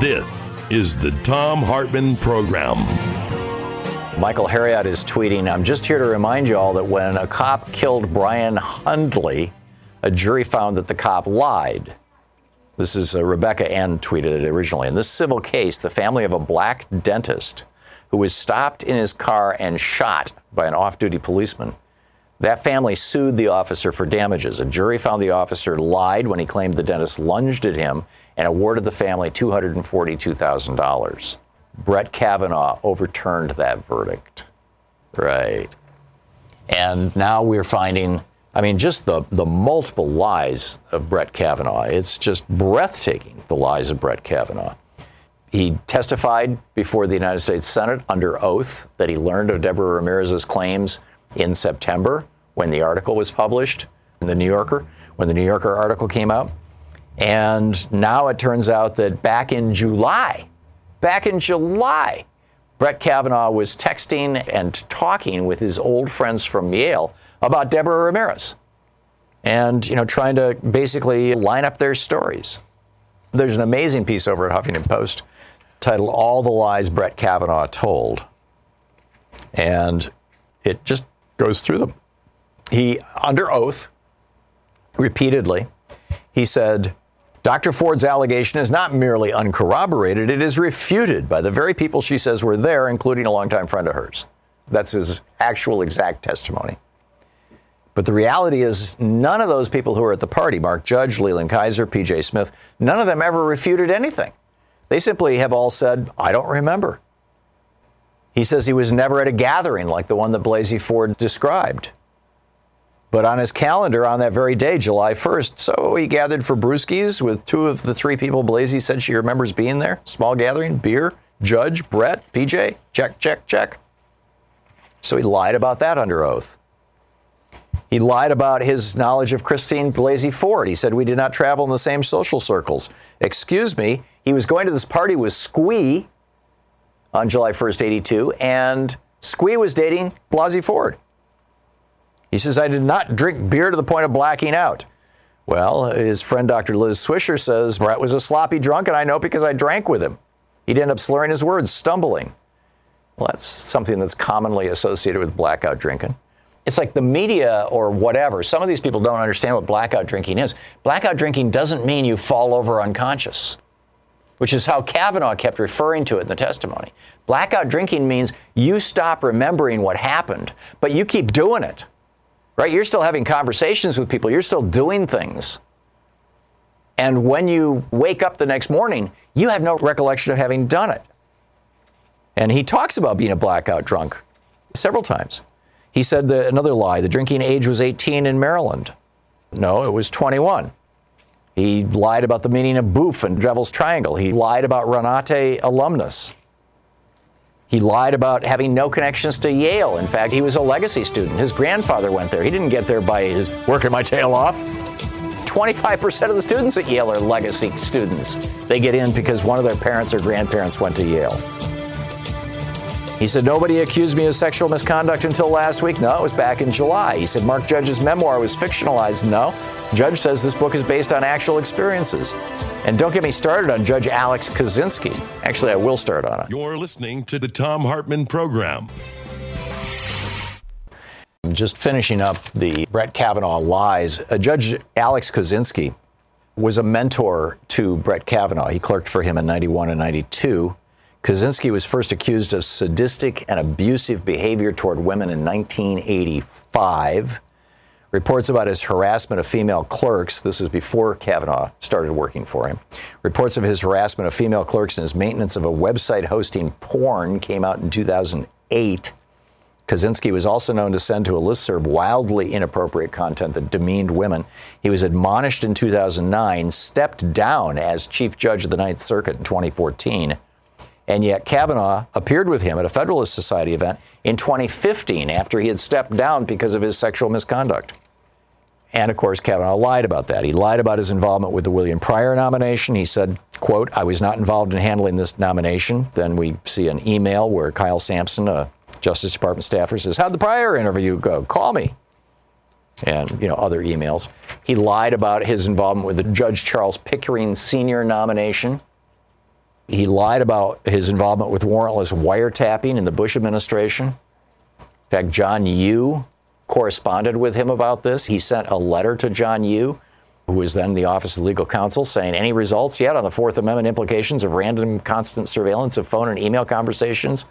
This is the Thom Hartmann Program. Michael Harriot is tweeting, I'm just here to remind you all that when a cop killed Brian Hundley, a jury found that the cop lied. This is Rebecca Ann tweeted it originally. In this civil case, the family of a black dentist who was stopped in his car and shot by an off-duty policeman. That family sued the officer for damages. A jury found the officer lied when he claimed the dentist lunged at him and awarded the family $242,000. Brett Kavanaugh overturned that verdict. Right. And now we're finding, I mean, just the multiple lies of Brett Kavanaugh. It's just breathtaking, the lies of Brett Kavanaugh. He testified before the United States Senate under oath that he learned of Deborah Ramirez's claims in September when the article was published in the New Yorker, when the New Yorker article came out. And now it turns out that back in July, Brett Kavanaugh was texting and talking with his old friends from Yale about Deborah Ramirez and, trying to basically line up their stories. There's an amazing piece over at Huffington Post titled All the Lies Brett Kavanaugh Told. And it just goes through them. He, under oath, repeatedly, he said, Dr. Ford's allegation is not merely uncorroborated, it is refuted by the very people she says were there, including a longtime friend of hers. That's his actual exact testimony. But the reality is none of those people who were at the party, Mark Judge, Leland Kaiser, P.J. Smith, none of them ever refuted anything. They simply have all said, I don't remember. He says he was never at a gathering like the one that Blasey Ford described. But on his calendar on that very day, July 1st, so he gathered for brewskis with two of the three people Blasey said she remembers being there. Small gathering, beer, Judge, Brett, PJ, check. So he lied about that under oath. He lied about his knowledge of Christine Blasey Ford. He said, we did not travel in the same social circles. Excuse me, he was going to this party with Squee on July 1st, 82, and Squee was dating Blasey Ford. He says, I did not drink beer to the point of blacking out. Well, his friend Dr. Liz Swisher says, Brett was a sloppy drunk, and I know because I drank with him. He'd end up slurring his words, stumbling. Well, that's something that's commonly associated with blackout drinking. It's like the media or whatever. Some of these people don't understand what blackout drinking is. Blackout drinking doesn't mean you fall over unconscious, which is how Kavanaugh kept referring to it in the testimony. Blackout drinking means you stop remembering what happened, but you keep doing it. Right? You're still having conversations with people. You're still doing things. And when you wake up the next morning, you have no recollection of having done it. And he talks about being a blackout drunk several times. He said another lie. The drinking age was 18 in Maryland. No, it was 21. He lied about the meaning of boof and Devil's Triangle. He lied about Renate alumnus. He lied about having no connections to Yale. In fact, he was a legacy student. His grandfather went there. He didn't get there by his working my tail off. 25% of the students at Yale are legacy students. They get in because one of their parents or grandparents went to Yale. He said, nobody accused me of sexual misconduct until last week. No, it was back in July. He said, Mark Judge's memoir was fictionalized. No, Judge says this book is based on actual experiences. And don't get me started on Judge Alex Kozinski. Actually, I will start on it. You're listening to the Thom Hartmann Program. I'm just finishing up the Brett Kavanaugh lies. Judge Alex Kozinski was a mentor to Brett Kavanaugh. He clerked for him in 91 and 92. Kozinski was first accused of sadistic and abusive behavior toward women in 1985. Reports about his harassment of female clerks, this is before Kavanaugh started working for him, reports of his harassment of female clerks and his maintenance of a website hosting porn came out in 2008. Kozinski was also known to send to a listserv wildly inappropriate content that demeaned women. He was admonished in 2009, stepped down as chief judge of the Ninth Circuit in 2014, and yet Kavanaugh appeared with him at a Federalist Society event in 2015 after he had stepped down because of his sexual misconduct. And, of course, Kavanaugh lied about that. He lied about his involvement with the William Pryor nomination. He said, quote, "I was not involved in handling this nomination." Then we see an email where Kyle Sampson, a Justice Department staffer, says, "How'd the Pryor interview go? Call me." And, you know, other emails. He lied about his involvement with the Judge Charles Pickering Sr. nomination. He lied about his involvement with warrantless wiretapping in the Bush administration. In fact, John Yoo corresponded with him about this. He sent a letter to John Yoo, who was then the Office of Legal Counsel, saying, "Any results yet on the Fourth Amendment implications of random constant surveillance of phone and email conversations?"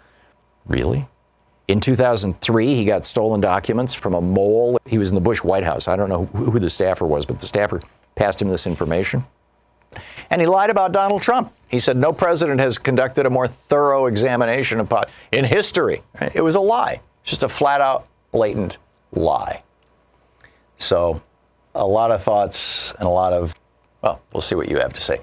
Really? In 2003, he got stolen documents from a mole. He was in the Bush White House. I don't know who the staffer was, but the staffer passed him this information. And he lied about Donald Trump. He said no president has conducted a more thorough examination in history. It was a lie, just a flat-out, blatant lie. So a lot of thoughts and a lot of, well, we'll see what you have to say.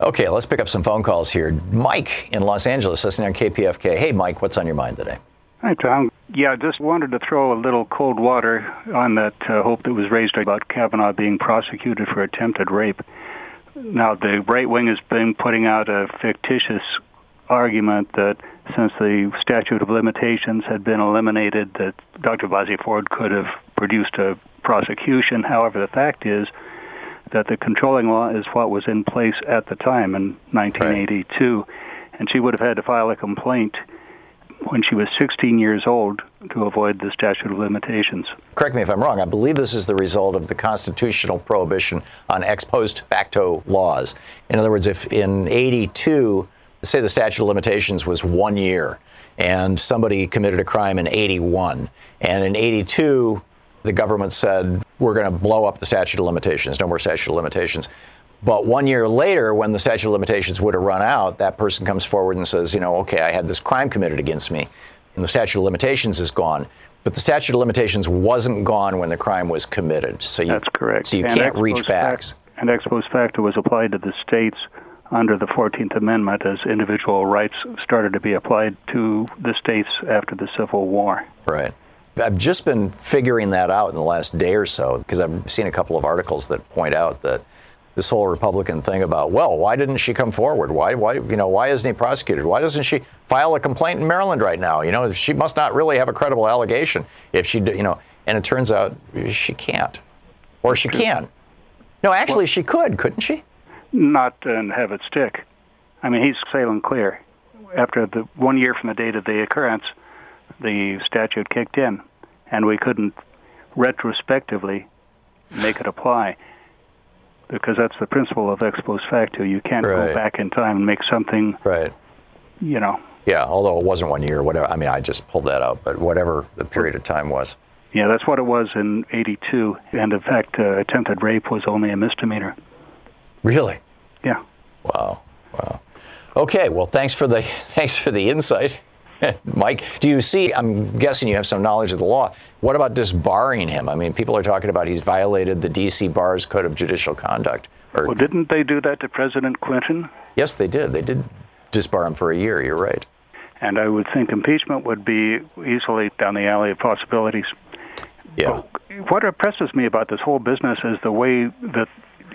Okay, let's pick up some phone calls here. Mike in Los Angeles, listening on KPFK. Hey, Mike, what's on your mind today? Hi, Tom. Yeah, just wanted to throw a little cold water on that hope that was raised about Kavanaugh being prosecuted for attempted rape. Now, the right wing has been putting out a fictitious argument that since the statute of limitations had been eliminated, that Dr. Blasey Ford could have produced a prosecution. However, the fact is that the controlling law is what was in place at the time in 1982, right, and she would have had to file a complaint when she was 16 years old to avoid the statute of limitations. Correct me if I'm wrong. I believe this is the result of the constitutional prohibition on ex post facto laws. In other words, if in 82, say the statute of limitations was 1 year and somebody committed a crime in 81, and in 82, the government said, we're going to blow up the statute of limitations, no more statute of limitations. But 1 year later, when the statute of limitations would have run out, that person comes forward and says, you know, okay, I had this crime committed against me, and the statute of limitations is gone. But the statute of limitations wasn't gone when the crime was committed. So that's correct. So you can't reach back. And ex post facto was applied to the states under the 14th Amendment as individual rights started to be applied to the states after the Civil War. Right. I've just been figuring that out in the last day or so, because I've seen a couple of articles that point out that this whole Republican thing about, well, why didn't she come forward? Why, you know, why isn't he prosecuted? Why doesn't she file a complaint in Maryland right now? You know, she must not really have a credible allegation if she, you know, and it turns out she can't, or she can. No, actually, well, she could, couldn't she? Not and have it stick. I mean, he's sailing clear. After the 1 year from the date of the occurrence, the statute kicked in, and we couldn't retrospectively make it apply. Because that's the principle of ex post facto. You can't go back in time and make something, you know. Yeah, although it wasn't 1 year, whatever. I mean, I just pulled that out, but whatever the period of time was. Yeah, that's what it was in 82. And, in fact, attempted rape was only a misdemeanor. Really? Yeah. Wow. Okay, well, thanks for the insight. Mike, do you see, I'm guessing you have some knowledge of the law. What about disbarring him? I mean, people are talking about he's violated the D.C. Bar's Code of Judicial Conduct. Well, didn't they do that to President Clinton? Yes, they did. They did disbar him for a year. You're right. And I would think impeachment would be easily down the alley of possibilities. Yeah. But what impresses me about this whole business is the way that,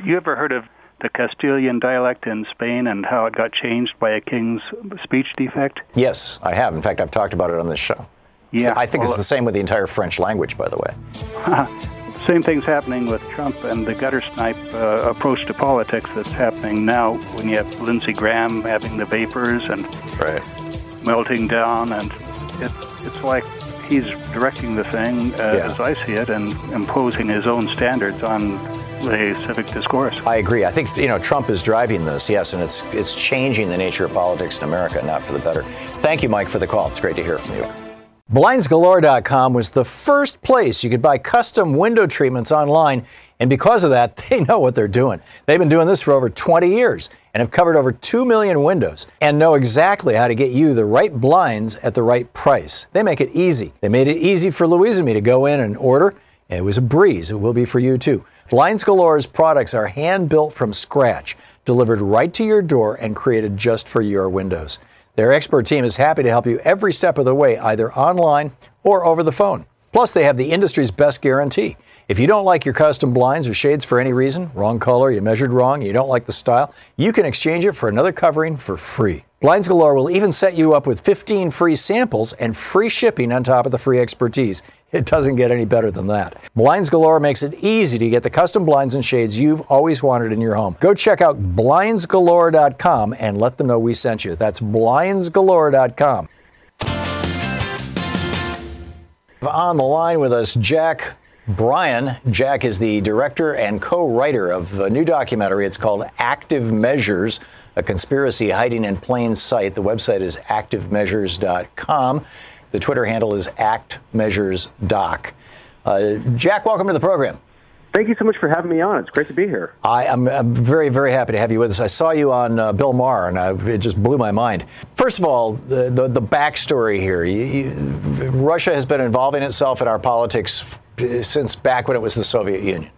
you ever heard of the Castilian dialect in Spain and how it got changed by a king's speech defect? Yes, I have. In fact, I've talked about it on this show. Yeah, I think it's the same with the entire French language, by the way. Same thing's happening with Trump and the gutter snipe approach to politics that's happening now when you have Lindsey Graham having the vapors and melting down, and it's like he's directing the thing as I see it, and imposing his own standards on the civic discourse. I agree. I think, you know, Trump is driving this, yes, and it's changing the nature of politics in America, not for the better. Thank you, Mike, for the call. It's great to hear from you. Blindsgalore.com was the first place you could buy custom window treatments online, and because of that, they know what they're doing. They've been doing this for over 20 years and have covered over 2 million windows and know exactly how to get you the right blinds at the right price. They make it easy. They made it easy for Louise and me to go in and order. It was a breeze. It will be for you, too. Blinds Galore's products are hand-built from scratch, delivered right to your door, and created just for your windows. Their expert team is happy to help you every step of the way, either online or over the phone. Plus, they have the industry's best guarantee. If you don't like your custom blinds or shades for any reason, wrong color, you measured wrong, you don't like the style, you can exchange it for another covering for free. Blinds Galore will even set you up with 15 free samples and free shipping on top of the free expertise. It doesn't get any better than that. Blinds Galore makes it easy to get the custom blinds and shades you've always wanted in your home. Go check out BlindsGalore.com and let them know we sent you. That's BlindsGalore.com. On the line with us, Jack Bryan. Jack is the director and co-writer of a new documentary. It's called Active Measures, a conspiracy hiding in plain sight. The website is activemeasures.com. The Twitter handle is actmeasuresdoc. Jack, welcome to the program. Thank you so much for having me on. It's great to be here. I'm very, very happy to have you with us. I saw you on Bill Maher, and it just blew my mind. First of all, the backstory here. Russia has been involving itself in our politics since back when it was the Soviet Union.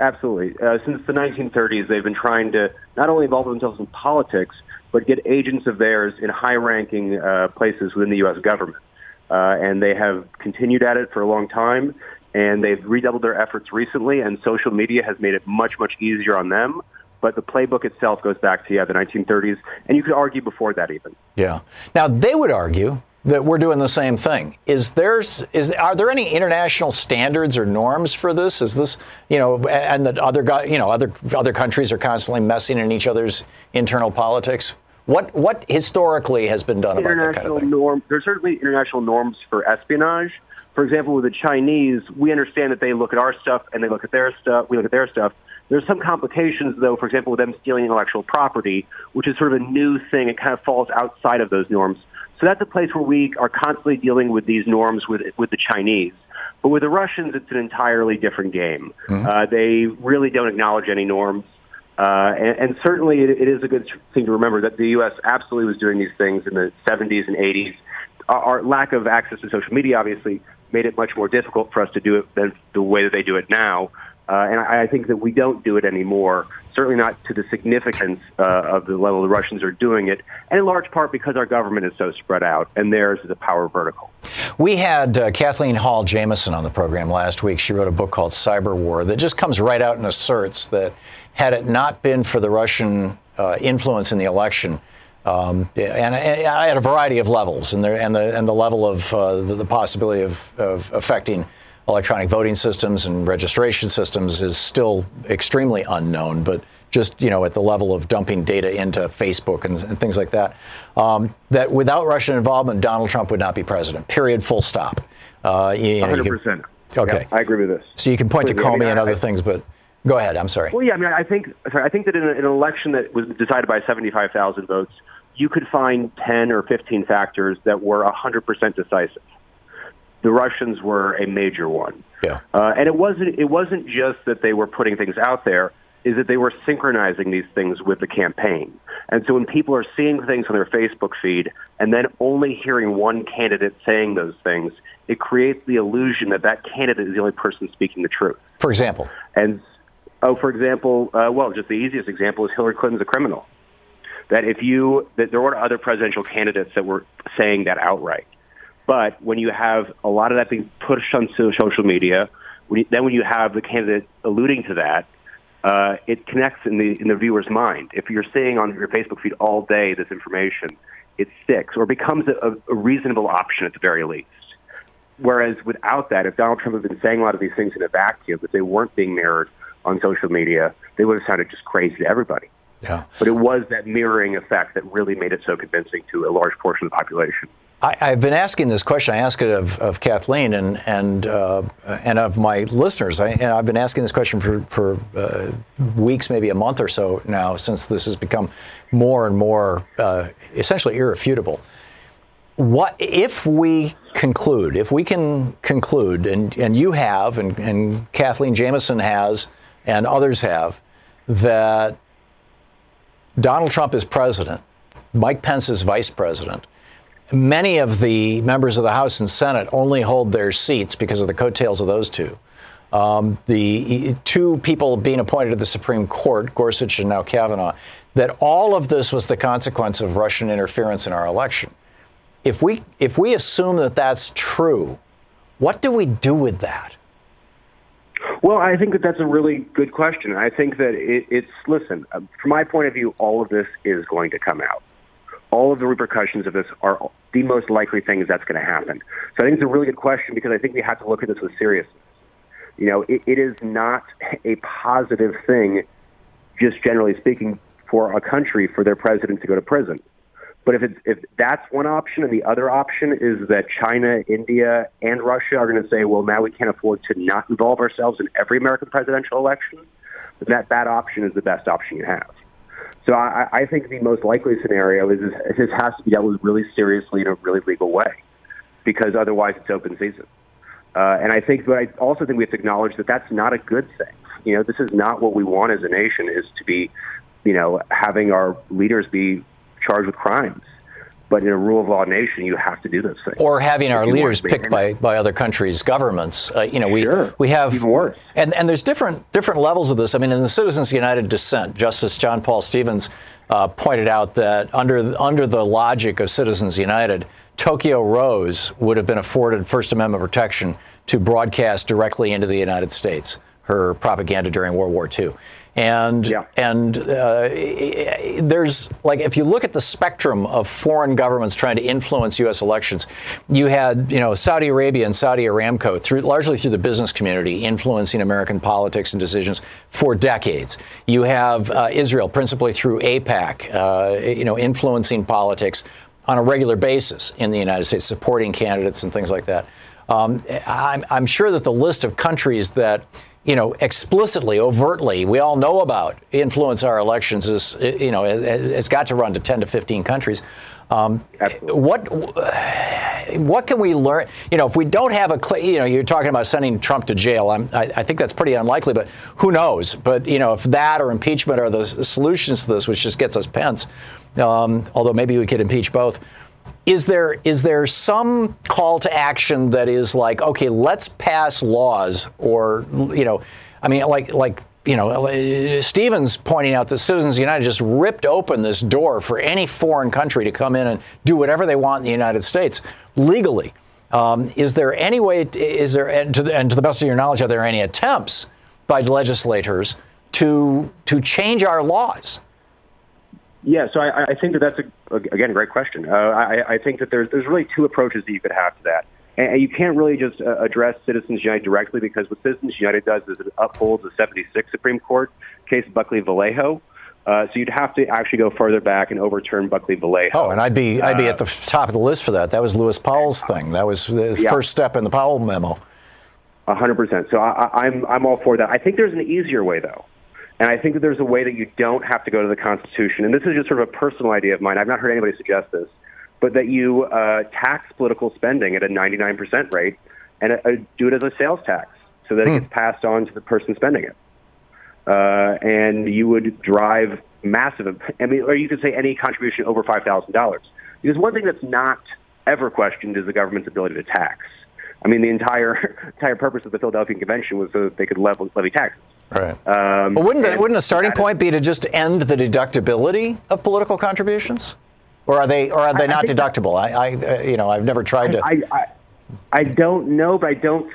Absolutely. Since the 1930s, they've been trying to not only involve themselves in politics, but get agents of theirs in high-ranking places within the U.S. government. And they have continued at it for a long time, and they've redoubled their efforts recently, and social media has made it much, much easier on them. But the playbook itself goes back to, the 1930s, and you could argue before that even. Yeah. Now, they would argue that we're doing the same thing. Are there any international standards or norms for this? Is this, and that other countries are constantly messing in each other's internal politics? What historically has been done about that kind of thing? There's certainly international norms for espionage. For example, with the Chinese, we understand that they look at our stuff and they look at their stuff. We look at their stuff. There's some complications, though, for example, with them stealing intellectual property, which is sort of a new thing. It kind of falls outside of those norms. So that's a place where we are constantly dealing with these norms with the Chinese. But with the Russians, it's an entirely different game. Mm-hmm. They really don't acknowledge any norms. And certainly it is a good thing to remember that the U.S. absolutely was doing these things in the 70s and 80s. Our lack of access to social media, obviously, made it much more difficult for us to do it than the way that they do it now. And I think that we don't do it anymore, certainly not to the significance of the level the Russians are doing it, and in large part because our government is so spread out, and theirs is a power vertical. We had Kathleen Hall Jamieson on the program last week. She wrote a book called Cyber War that just comes right out and asserts that had it not been for the Russian influence in the election, and at a variety of levels, and the level of the possibility of affecting electronic voting systems and registration systems is still extremely unknown, but just, at the level of dumping data into Facebook and things like that, that without Russian involvement, Donald Trump would not be president, period, full stop. 100%. Okay. Yeah, I agree with this. So you can point to Comey and other things, but go ahead. I'm sorry. Well, I think that in an election that was decided by 75,000 votes, you could find 10 or 15 factors that were 100% decisive. The Russians were a major one. Yeah. And it wasn't just that they were putting things out there, is that they were synchronizing these things with the campaign. And so when people are seeing things on their Facebook feed and then only hearing one candidate saying those things, it creates the illusion that that candidate is the only person speaking the truth. For example? Just the easiest example is Hillary Clinton's a criminal. That there were other presidential candidates that were saying that outright. But when you have a lot of that being pushed on social media, when you have the candidate alluding to that, it connects in the viewer's mind. If you're seeing on your Facebook feed all day this information, it sticks or becomes a reasonable option at the very least. Whereas without that, if Donald Trump had been saying a lot of these things in a vacuum, if they weren't being mirrored on social media, they would have sounded just crazy to everybody. Yeah. But it was that mirroring effect that really made it so convincing to a large portion of the population. I've been asking this question. I ask it of Kathleen and of my listeners. And I've been asking this question for weeks, maybe a month or so now, since this has become more and more essentially irrefutable. What if we conclude? If we can conclude, and you have, and Kathleen Jamieson has, and others have, that Donald Trump is president, Mike Pence is vice president. Many of the members of the House and Senate only hold their seats because of the coattails of those two. The two people being appointed to the Supreme Court, Gorsuch and now Kavanaugh, that all of this was the consequence of Russian interference in our election. If we assume that that's true, what do we do with that? Well, I think that that's a really good question. I think that it's, from my point of view, all of this is going to come out. All of the repercussions of this are the most likely things that's going to happen. So I think it's a really good question because I think we have to look at this with seriousness. You know, it is not a positive thing, just generally speaking, for a country for their president to go to prison. But if that's one option, and the other option is that China, India, and Russia are going to say, well, now we can't afford to not involve ourselves in every American presidential election, then that option is the best option you have. So I think the most likely scenario is this has to be dealt with really seriously in a really legal way, because otherwise it's open season. And I think, but I also think we have to acknowledge that that's not a good thing. You know, this is not what we want as a nation, is to be, you know, having our leaders be charged with crimes. But in a rule of law nation, you have to do those things. Or having our leaders picked by other countries' governments. We have even worse. And there's different levels of this. I mean, in the Citizens United dissent, Justice John Paul Stevens pointed out that under the logic of Citizens United, Tokyo Rose would have been afforded First Amendment protection to broadcast directly into the United States her propaganda during World War II. And there's, like, if you look at the spectrum of foreign governments trying to influence U.S. elections, you had, you know, Saudi Arabia and Saudi Aramco, largely through the business community, influencing American politics and decisions for decades. You have Israel, principally through AIPAC, influencing politics on a regular basis in the United States, supporting candidates and things like that. I'm sure that the list of countries that, you know, explicitly, overtly, we all know about influence our elections is, you know, it's got to run to 10 to 15 countries. What can we learn? You know, if we don't have you're talking about sending Trump to jail. I think that's pretty unlikely, but who knows? But, you know, if that or impeachment are the solutions to this, which just gets us Pence, although maybe we could impeach both. Is there some call to action that is like, okay, let's pass laws, or, you know, I mean, Stevens pointing out that Citizens United just ripped open this door for any foreign country to come in and do whatever they want in the United States legally. To the best of your knowledge, are there any attempts by legislators to change our laws? Yeah, so I think that that's a great question. I think that there's really two approaches that you could have to that. And you can't really just address Citizens United directly, because what Citizens United does is it upholds the 76 Supreme Court case, Buckley-Vallejo. So you'd have to actually go further back and overturn Buckley-Vallejo. Oh, and I'd be at the top of the list for that. That was Lewis Powell's thing. That was the first step in the Powell memo. 100%. So I'm all for that. I think there's an easier way, though. And I think that there's a way that you don't have to go to the Constitution. And this is just sort of a personal idea of mine. I've not heard anybody suggest this, but that you tax political spending at a 99% rate and do it as a sales tax so that it gets passed on to the person spending it. And you would drive massive, I mean, or you could say any contribution over $5,000. Because one thing that's not ever questioned is the government's ability to tax. I mean, the entire purpose of the Philadelphia Convention was so that they could levy taxes. Right. But wouldn't a starting point be to just end the deductibility of political contributions, or are they not deductible? I've never tried to. I don't know, but I think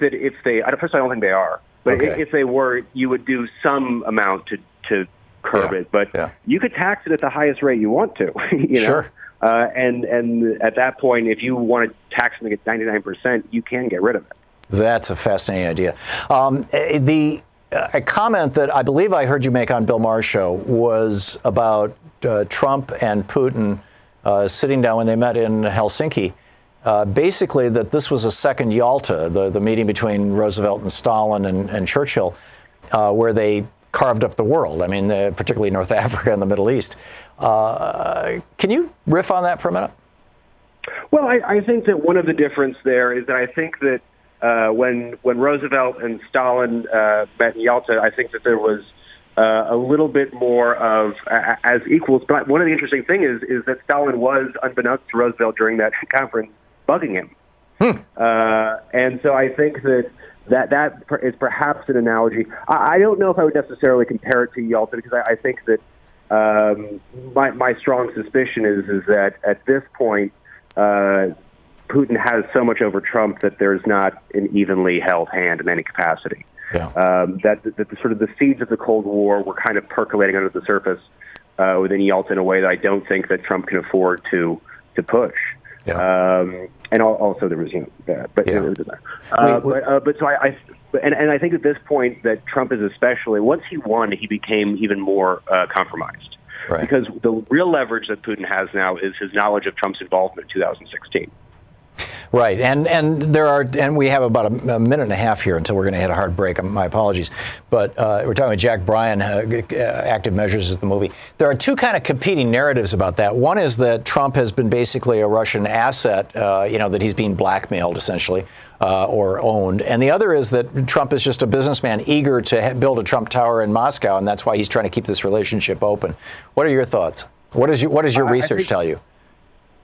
that if they, first of all, I don't think they are. But if they were, you would do some amount to curb it. But you could tax it at the highest rate you want to. You know? Sure. And at that point, if you want to tax something at 99%, you can get rid of it. That's a fascinating idea. A comment that I believe I heard you make on Bill Maher's show was about Trump and Putin sitting down when they met in Helsinki. Basically, that this was a second Yalta, the meeting between Roosevelt and Stalin and Churchill, where they carved up the world. I mean, particularly North Africa and the Middle East. Can you riff on that for a minute? Well, I think that one of the difference there is that I think that when Roosevelt and Stalin met in Yalta, I think that there was a little bit more of as equals. But one of the interesting things is that Stalin was, unbeknownst to Roosevelt during that conference, bugging him. And so I think that that is perhaps an analogy. I don't know if I would necessarily compare it to Yalta, because I think that my strong suspicion is that at this point, Putin has so much over Trump that there's not an evenly held hand in any capacity. Yeah. That the sort of the seeds of the Cold War were kind of percolating under the surface within Yalta in a way that I don't think that Trump can afford to push. Yeah. And also there was, you know, that, but, yeah. But so I think at this point that Trump is especially, once he won, he became even more compromised. Right. Because the real leverage that Putin has now is his knowledge of Trump's involvement in 2016. Right, and we have about a minute and a half here until we're going to hit a hard break. My apologies, but we're talking about Jack Bryan. Active Measures is the movie. There are two kind of competing narratives about that. One is that Trump has been basically a Russian asset, that he's being blackmailed essentially or owned, and the other is that Trump is just a businessman eager to build a Trump Tower in Moscow, and that's why he's trying to keep this relationship open. What are your thoughts? What does your research tell you?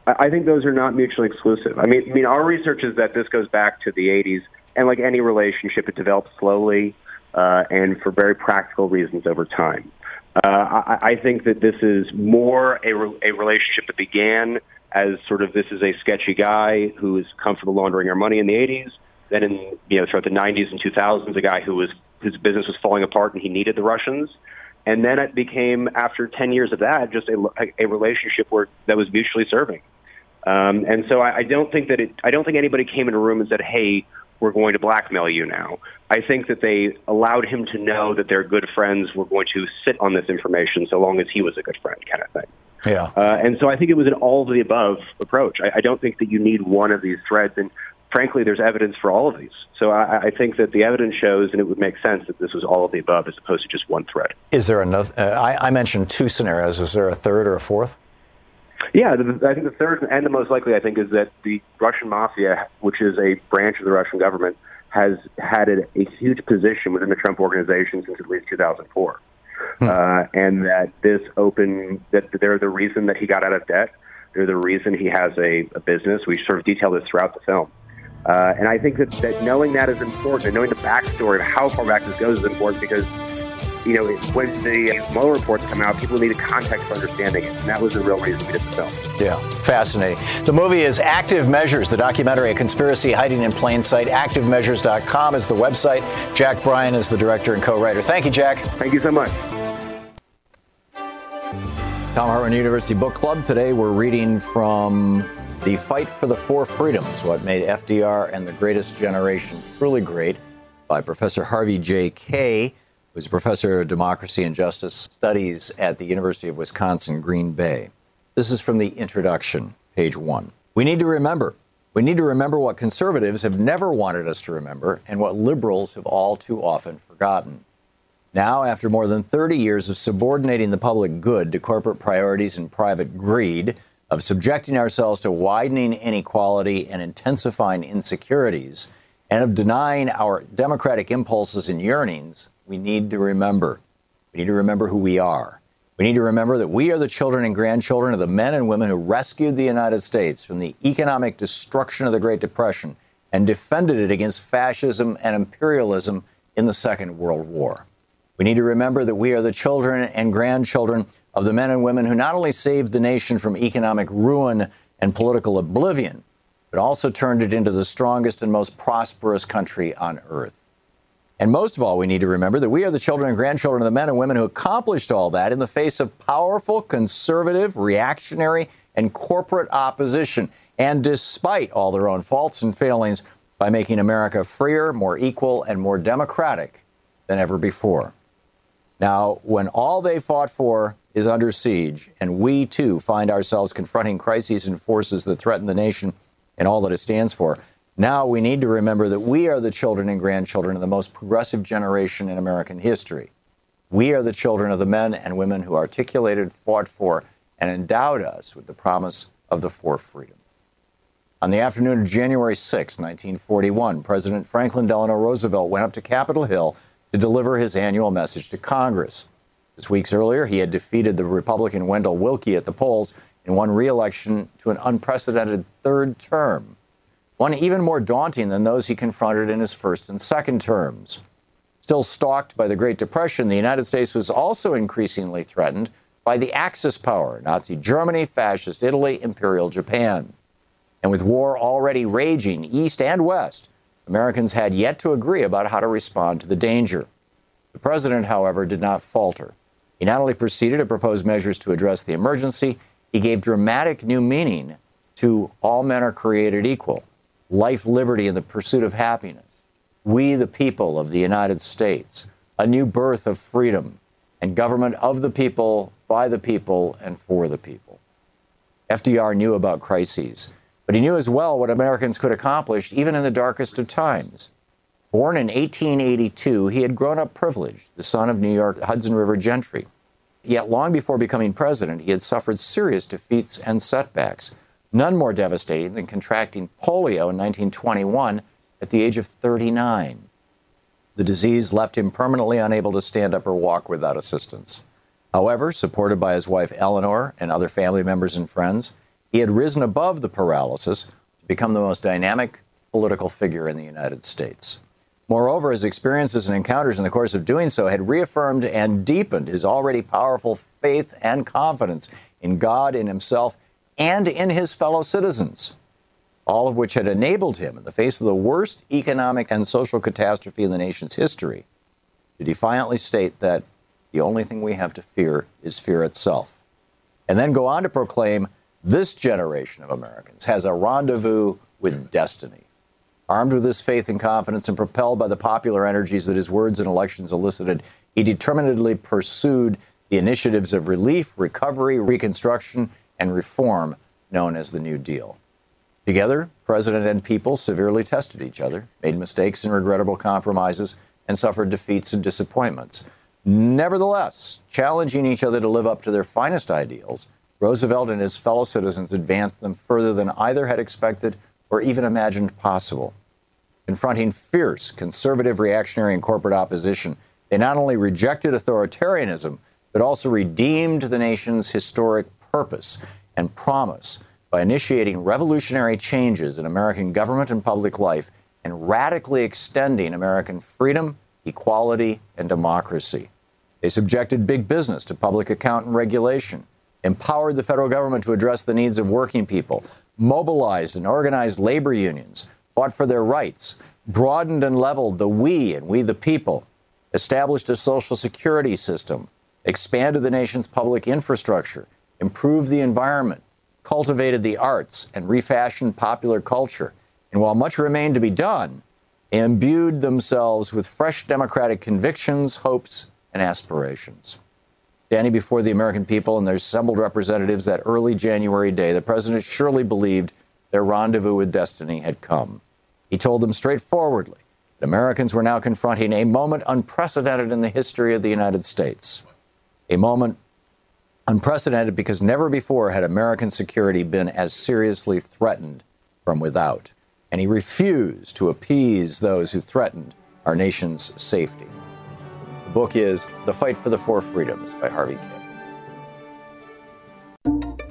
I think those are not mutually exclusive. I mean, our research is that this goes back to the 80s, and like any relationship, it develops slowly and for very practical reasons over time. I think that this is more a relationship that began as sort of this is a sketchy guy who is comfortable laundering our money in the 80s, then in throughout the 90s and 2000s, a guy whose business was falling apart and he needed the Russians. And then it became, after 10 years of that, just a relationship that was mutually serving. And so I don't think I don't think anybody came in a room and said, hey, we're going to blackmail you now. I think that they allowed him to know that their good friends were going to sit on this information so long as he was a good friend, kind of thing. Yeah. And so I think it was an all-of-the-above approach. I don't think that you need one of these threads. And frankly, there's evidence for all of these. So I think that the evidence shows, and it would make sense that this was all of the above as opposed to just one thread. Is there another? I mentioned two scenarios. Is there a third or a fourth? Yeah, I think the third and the most likely, I think, is that the Russian mafia, which is a branch of the Russian government, has had a huge position within the Trump organization since at least 2004. And that they're the reason that he got out of debt. They're the reason he has a business. We sort of detail this throughout the film. And I think that knowing that is important, and knowing the backstory of how far back this goes is important because, when the Mueller reports come out, people need a context for understanding it. And that was the real reason we did the film. Yeah, fascinating. The movie is Active Measures, the documentary, A Conspiracy Hiding in Plain Sight. Activemeasures.com is the website. Jack Bryan is the director and co-writer. Thank you, Jack. Thank you so much. Thom Hartmann University Book Club. Today we're reading from The Fight for the Four Freedoms, What Made FDR and the Greatest Generation Truly Great, by Professor Harvey J. Kaye, who's a professor of democracy and justice studies at the University of Wisconsin-Green Bay. This is from the introduction, page 1. We need to remember what conservatives have never wanted us to remember and what liberals have all too often forgotten. Now, after more than 30 years of subordinating the public good to corporate priorities and private greed, of subjecting ourselves to widening inequality and intensifying insecurities, and of denying our democratic impulses and yearnings, we need to remember. We need to remember who we are. We need to remember that we are the children and grandchildren of the men and women who rescued the United States from the economic destruction of the Great Depression and defended it against fascism and imperialism in the Second World War. We need to remember that we are the children and grandchildren of the men and women who not only saved the nation from economic ruin and political oblivion, but also turned it into the strongest and most prosperous country on earth. And most of all, we need to remember that we are the children and grandchildren of the men and women who accomplished all that in the face of powerful, conservative, reactionary, and corporate opposition. and despite all their own faults and failings, by making America freer, more equal, and more democratic than ever before. Now, when all they fought for is under siege, and we, too, find ourselves confronting crises and forces that threaten the nation and all that it stands for, now we need to remember that we are the children and grandchildren of the most progressive generation in American history. We are the children of the men and women who articulated, fought for, and endowed us with the promise of the four freedoms. On the afternoon of January 6, 1941, President Franklin Delano Roosevelt went up to Capitol Hill to deliver his annual message to Congress. 6 weeks earlier, he had defeated the Republican Wendell Wilkie at the polls and won re-election to an unprecedented third term, one even more daunting than those he confronted in his first and second terms. Still stalked by the Great Depression, the United States was also increasingly threatened by the Axis power, Nazi Germany, Fascist Italy, Imperial Japan. And with war already raging east and west, Americans had yet to agree about how to respond to the danger. The president, however, did not falter. He not only proceeded to propose measures to address the emergency, he gave dramatic new meaning to all men are created equal, life, liberty, and the pursuit of happiness, we the people of the United States, a new birth of freedom, and government of the people, by the people, and for the people. FDR knew about crises, but he knew as well what Americans could accomplish even in the darkest of times. Born in 1882, he had grown up privileged, the son of New York Hudson River gentry. Yet long before becoming president, he had suffered serious defeats and setbacks, none more devastating than contracting polio in 1921 at the age of 39. The disease left him permanently unable to stand up or walk without assistance. However, supported by his wife Eleanor and other family members and friends, he had risen above the paralysis to become the most dynamic political figure in the United States. Moreover, his experiences and encounters in the course of doing so had reaffirmed and deepened his already powerful faith and confidence in God, in himself, and in his fellow citizens, all of which had enabled him, in the face of the worst economic and social catastrophe in the nation's history, to defiantly state that the only thing we have to fear is fear itself, and then go on to proclaim, this generation of Americans has a rendezvous with destiny. Armed with this faith and confidence and propelled by the popular energies that his words and elections elicited, he determinedly pursued the initiatives of relief, recovery, reconstruction, and reform known as the New Deal. Together, president and people severely tested each other, made mistakes and regrettable compromises, and suffered defeats and disappointments. Nevertheless, challenging each other to live up to their finest ideals, Roosevelt and his fellow citizens advanced them further than either had expected or even imagined possible. Confronting fierce, conservative, reactionary, and corporate opposition, they not only rejected authoritarianism, but also redeemed the nation's historic purpose and promise by initiating revolutionary changes in American government and public life and radically extending American freedom, equality, and democracy. They subjected big business to public account and regulation, empowered the federal government to address the needs of working people, mobilized and organized labor unions, fought for their rights, broadened and leveled the we and we the people, established a social security system, expanded the nation's public infrastructure, improved the environment, cultivated the arts, and refashioned popular culture. And while much remained to be done, they imbued themselves with fresh democratic convictions, hopes, and aspirations. Standing before the American people and their assembled representatives that early January day, the president surely believed their rendezvous with destiny had come. He told them straightforwardly that Americans were now confronting a moment unprecedented in the history of the United States. A moment unprecedented because never before had American security been as seriously threatened from without. And he refused to appease those who threatened our nation's safety. The book is The Fight for the Four Freedoms by Harvey King.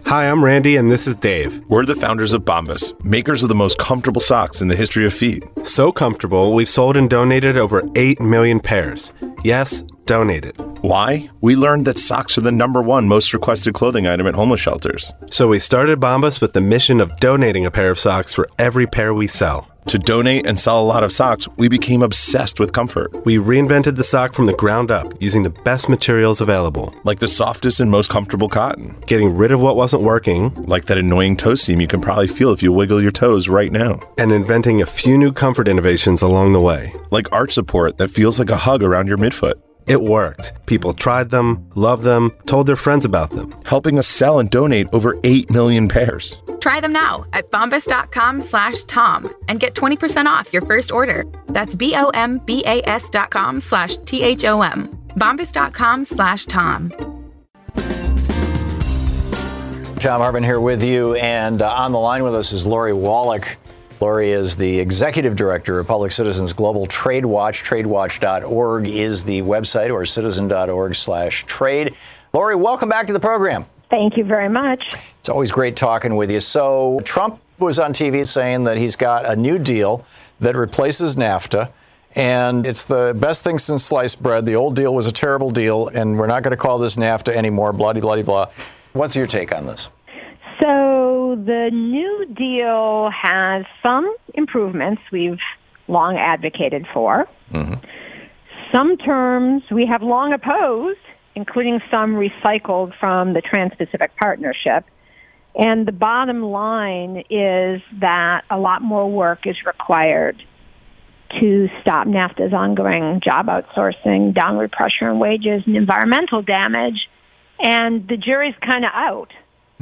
Hi, I'm Randy, and this is Dave. We're the founders of Bombas, makers of the most comfortable socks in the history of feet. So comfortable, we've sold and donated over 8 million pairs. Yes, donated. Why? We learned that socks are the #1 most requested clothing item at homeless shelters. So we started Bombas with the mission of donating a pair of socks for every pair we sell. To donate and sell a lot of socks, we became obsessed with comfort. We reinvented the sock from the ground up using the best materials available, like the softest and most comfortable cotton. Getting rid of what wasn't working, like that annoying toe seam you can probably feel if you wiggle your toes right now. And inventing a few new comfort innovations along the way, like arch support that feels like a hug around your midfoot. It worked. People tried them, loved them, told their friends about them, helping us sell and donate over 8 million pairs. Try them now at bombas.com/Tom and get 20% off your first order. That's bombas.com/THOM. Bombas.com/Tom. Thom Hartmann here with you, and on the line with us is Lori Wallach. Lori is the executive director of Public Citizens Global Trade Watch. TradeWatch.org is the website, or citizen.org/trade. Lori, welcome back to the program. Thank you very much. It's always great talking with you. So Trump was on TV saying that he's got a new deal that replaces NAFTA, and it's the best thing since sliced bread. The old deal was a terrible deal, and we're not going to call this NAFTA anymore, blah-de-blah-de-blah. What's your take on this? So the New Deal has some improvements we've long advocated for. Mm-hmm. Some terms we have long opposed, including some recycled from the Trans-Pacific Partnership. And the bottom line is that a lot more work is required to stop NAFTA's ongoing job outsourcing, downward pressure on wages, and environmental damage. And the jury's kind of out.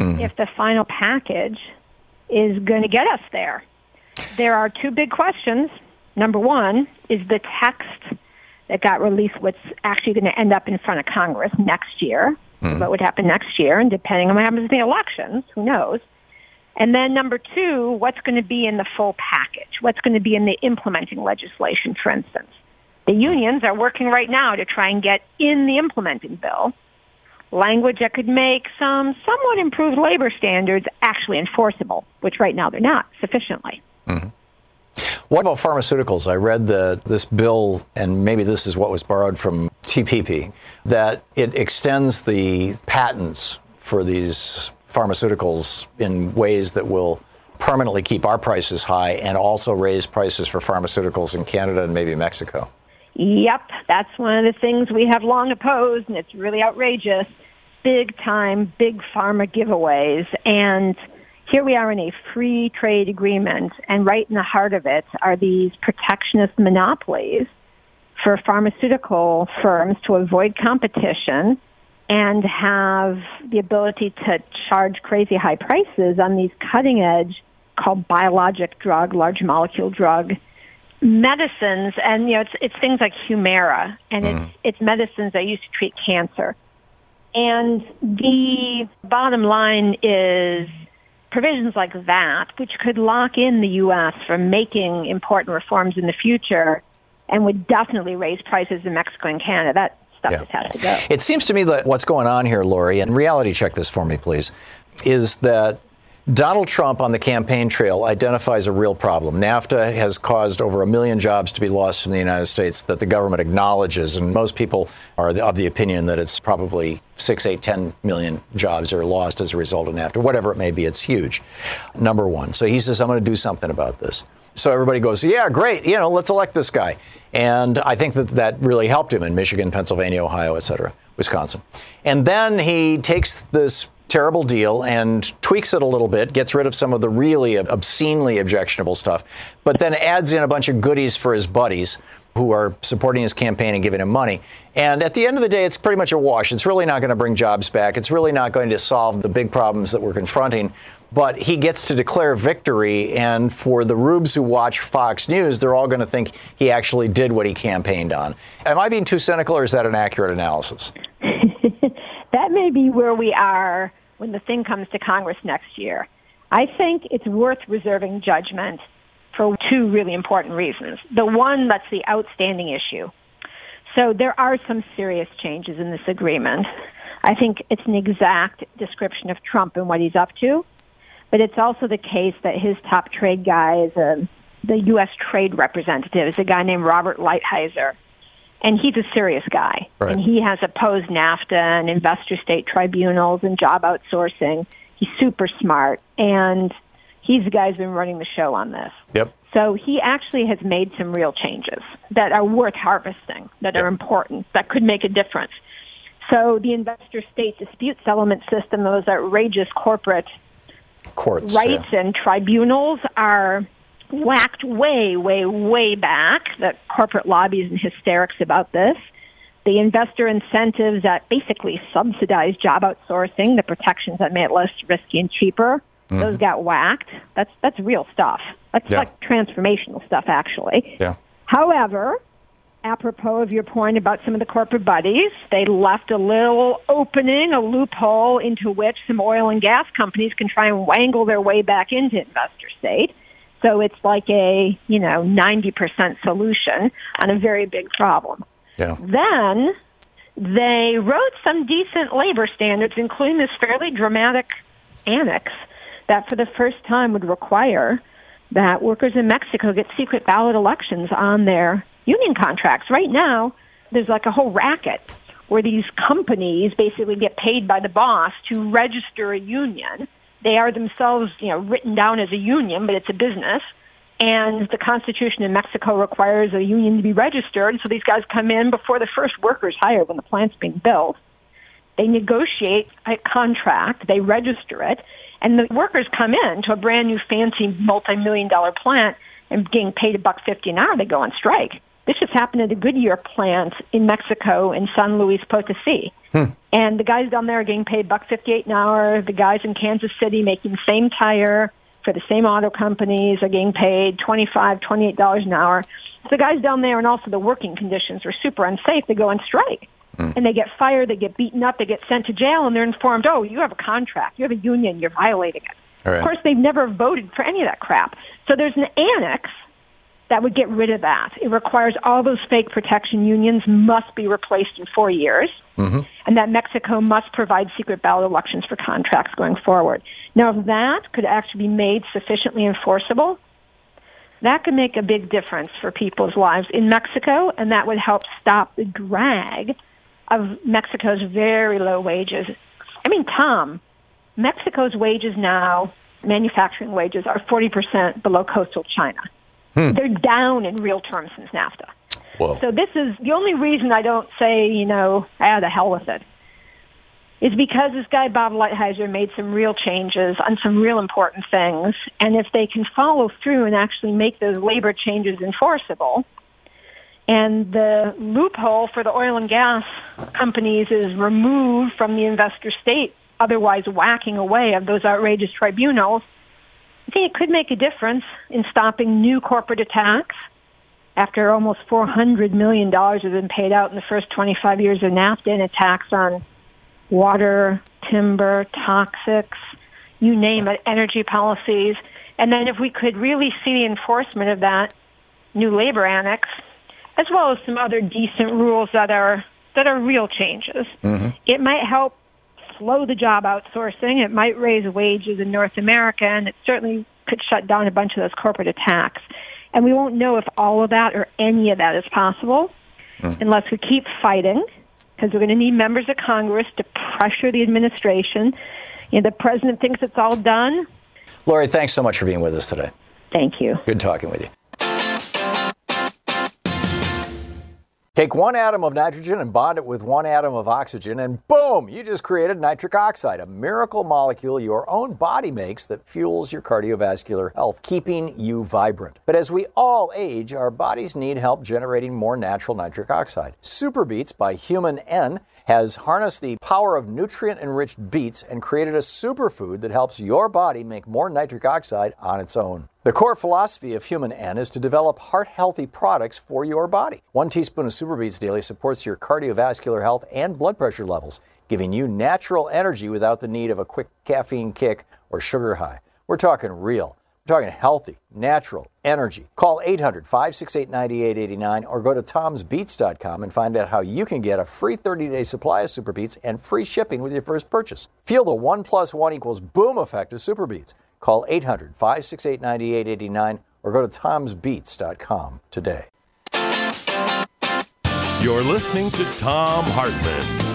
If the final package is going to get us there. There are two big questions. Number one, is the text that got released what's actually going to end up in front of Congress next year, what would happen next year, and depending on what happens in the elections, who knows. And then number two, what's going to be in the full package? What's going to be in the implementing legislation, for instance? The unions are working right now to try and get in the implementing bill language that could make some somewhat improved labor standards actually enforceable, which right now they're not sufficiently. Mm-hmm. What about pharmaceuticals? I read that this bill, and maybe this is what was borrowed from TPP, that it extends the patents for these pharmaceuticals in ways that will permanently keep our prices high and also raise prices for pharmaceuticals in Canada and maybe Mexico. Yep, that's one of the things we have long opposed, and it's really outrageous. Big time, big pharma giveaways. And here we are in a free trade agreement, and right in the heart of it are these protectionist monopolies for pharmaceutical firms to avoid competition and have the ability to charge crazy high prices on these cutting edge called biologic drug, large molecule drug medicines. And, you know, it's things like Humira, and it's medicines that used to treat cancer. And the bottom line is provisions like that, which could lock in the U.S. from making important reforms in the future and would definitely raise prices in Mexico and Canada. That stuff just has to go. It seems to me that what's going on here, Lori, and reality check this for me, please, is that Donald Trump on the campaign trail identifies a real problem. NAFTA has caused over 1 million jobs to be lost from the United States that the government acknowledges, and most people are of the opinion that it's probably 6, 8, 10 million jobs are lost as a result of NAFTA. Whatever it may be, it's huge, number one. So he says, I'm going to do something about this. So everybody goes, yeah, great, you know, let's elect this guy. And I think that really helped him in Michigan, Pennsylvania, Ohio, et cetera, Wisconsin. And then he takes this terrible deal and tweaks it a little bit, gets rid of some of the really obscenely objectionable stuff, but then adds in a bunch of goodies for his buddies who are supporting his campaign and giving him money. And at the end of the day, it's pretty much a wash. It's really not going to bring jobs back. It's really not going to solve the big problems that we're confronting. But he gets to declare victory. And for the rubes who watch Fox News, they're all going to think he actually did what he campaigned on. Am I being too cynical, or is that an accurate analysis? That may be where we are when the thing comes to Congress next year. I think it's worth reserving judgment for two really important reasons. The one, that's the outstanding issue. So there are some serious changes in this agreement. I think it's an exact description of Trump and what he's up to, but it's also the case that his top trade guy is the U.S. trade representative, is a guy named Robert Lighthizer. And he's a serious guy, right? And he has opposed NAFTA and investor state tribunals and job outsourcing. He's super smart, and he's the guy who's been running the show on this. Yep. So he actually has made some real changes that are worth harvesting, that are important, that could make a difference. So the investor-state dispute settlement system, those outrageous corporate courts, rights and tribunals are whacked way, way, way back. The corporate lobbies and hysterics about this. The investor incentives that basically subsidize job outsourcing, the protections that made it less risky and cheaper, those got whacked. That's real stuff. That's like transformational stuff, actually. Yeah. However, apropos of your point about some of the corporate buddies, they left a little opening, a loophole into which some oil and gas companies can try and wangle their way back into investor state. So it's like a, 90% solution on a very big problem. Yeah. Then they wrote some decent labor standards, including this fairly dramatic annex that for the first time would require that workers in Mexico get secret ballot elections on their union contracts. Right now, there's like a whole racket where these companies basically get paid by the boss to register a union. They are themselves, written down as a union, but it's a business. And the Constitution in Mexico requires a union to be registered, so these guys come in before the first worker's hired when the plant's being built. They negotiate a contract, they register it, and the workers come in to a brand new fancy multi-million-dollar plant and getting paid $1.50 an hour, they go on strike. This just happened at the Goodyear plant in Mexico in San Luis Potosi. And the guys down there are getting paid $1.58 an hour. The guys in Kansas City making the same tire for the same auto companies are getting paid $25, $28 an hour. So the guys down there and also the working conditions are super unsafe. They go on strike. And they get fired, they get beaten up, they get sent to jail, and they're informed, oh, you have a contract, you have a union, you're violating it. Right. Of course, they've never voted for any of that crap. So there's an annex that would get rid of that. It requires all those fake protection unions must be replaced in 4 years, and that Mexico must provide secret ballot elections for contracts going forward. Now, if that could actually be made sufficiently enforceable, that could make a big difference for people's lives in Mexico, and that would help stop the drag of Mexico's very low wages. I mean, Tom, Mexico's wages now, manufacturing wages, are 40% below coastal China. They're down in real terms since NAFTA. Whoa. So this is the only reason I don't say, the hell with it, is because this guy, Bob Lighthizer, made some real changes on some real important things. And if they can follow through and actually make those labor changes enforceable, and the loophole for the oil and gas companies is removed from the investor state, otherwise whacking away of those outrageous tribunals, I think it could make a difference in stopping new corporate attacks after almost $400 million has been paid out in the first 25 years of NAFTA in attacks on water, timber, toxics, you name it, energy policies. And then if we could really see the enforcement of that new labor annex, as well as some other decent rules that are real changes, it might help slow the job outsourcing. It might raise wages in North America, and it certainly could shut down a bunch of those corporate attacks. And we won't know if all of that or any of that is possible unless we keep fighting, because we're going to need members of Congress to pressure the administration. The president thinks it's all done. Lori, thanks so much for being with us today. Thank you. Good talking with you. Take one atom of nitrogen and bond it with one atom of oxygen, and boom, you just created nitric oxide, a miracle molecule your own body makes that fuels your cardiovascular health, keeping you vibrant. But as we all age, our bodies need help generating more natural nitric oxide. Superbeets by Human N has harnessed the power of nutrient-enriched beets and created a superfood that helps your body make more nitric oxide on its own. The core philosophy of Human N is to develop heart-healthy products for your body. 1 teaspoon of Superbeets daily supports your cardiovascular health and blood pressure levels, giving you natural energy without the need of a quick caffeine kick or sugar high. We're talking real. We're talking healthy, natural energy. Call 800-568-9889 or go to tomsbeets.com and find out how you can get a free 30-day supply of Superbeets and free shipping with your first purchase. Feel the 1 + 1 = boom effect of Superbeets. Call 800-568-9889 or go to tomsbeets.com today. You're listening to Thom Hartmann.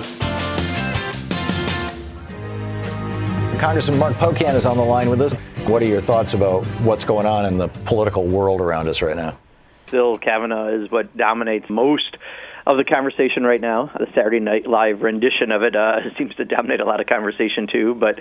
Congressman Mark Pocan is on the line with us. What are your thoughts about what's going on in the political world around us right now? Still, Kavanaugh is what dominates most of the conversation right now. The Saturday Night Live rendition of it seems to dominate a lot of conversation, too. But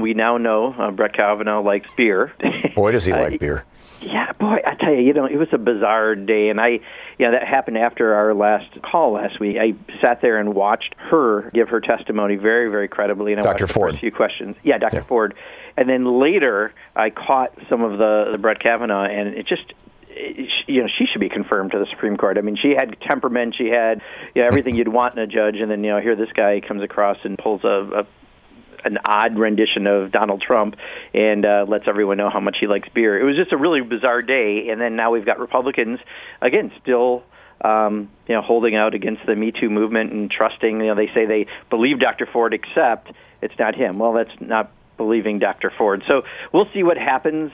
we now know Brett Kavanaugh likes beer. Boy, does he like beer. Yeah, boy, I tell you, it was a bizarre day, and that happened after our last call last week. I sat there and watched her give her testimony very, very credibly, and I watched the first few questions. Yeah, Dr. Ford. And then later, I caught some of the Brett Kavanaugh, and it just... she should be confirmed to the Supreme Court. I mean, she had temperament, she had everything you'd want in a judge, and then here this guy comes across and pulls an odd rendition of Donald Trump and lets everyone know how much he likes beer. It was just a really bizarre day, and then now we've got Republicans again still holding out against the Me Too movement and trusting. They say they believe Dr. Ford, except it's not him. Well, that's not believing Dr. Ford. So we'll see what happens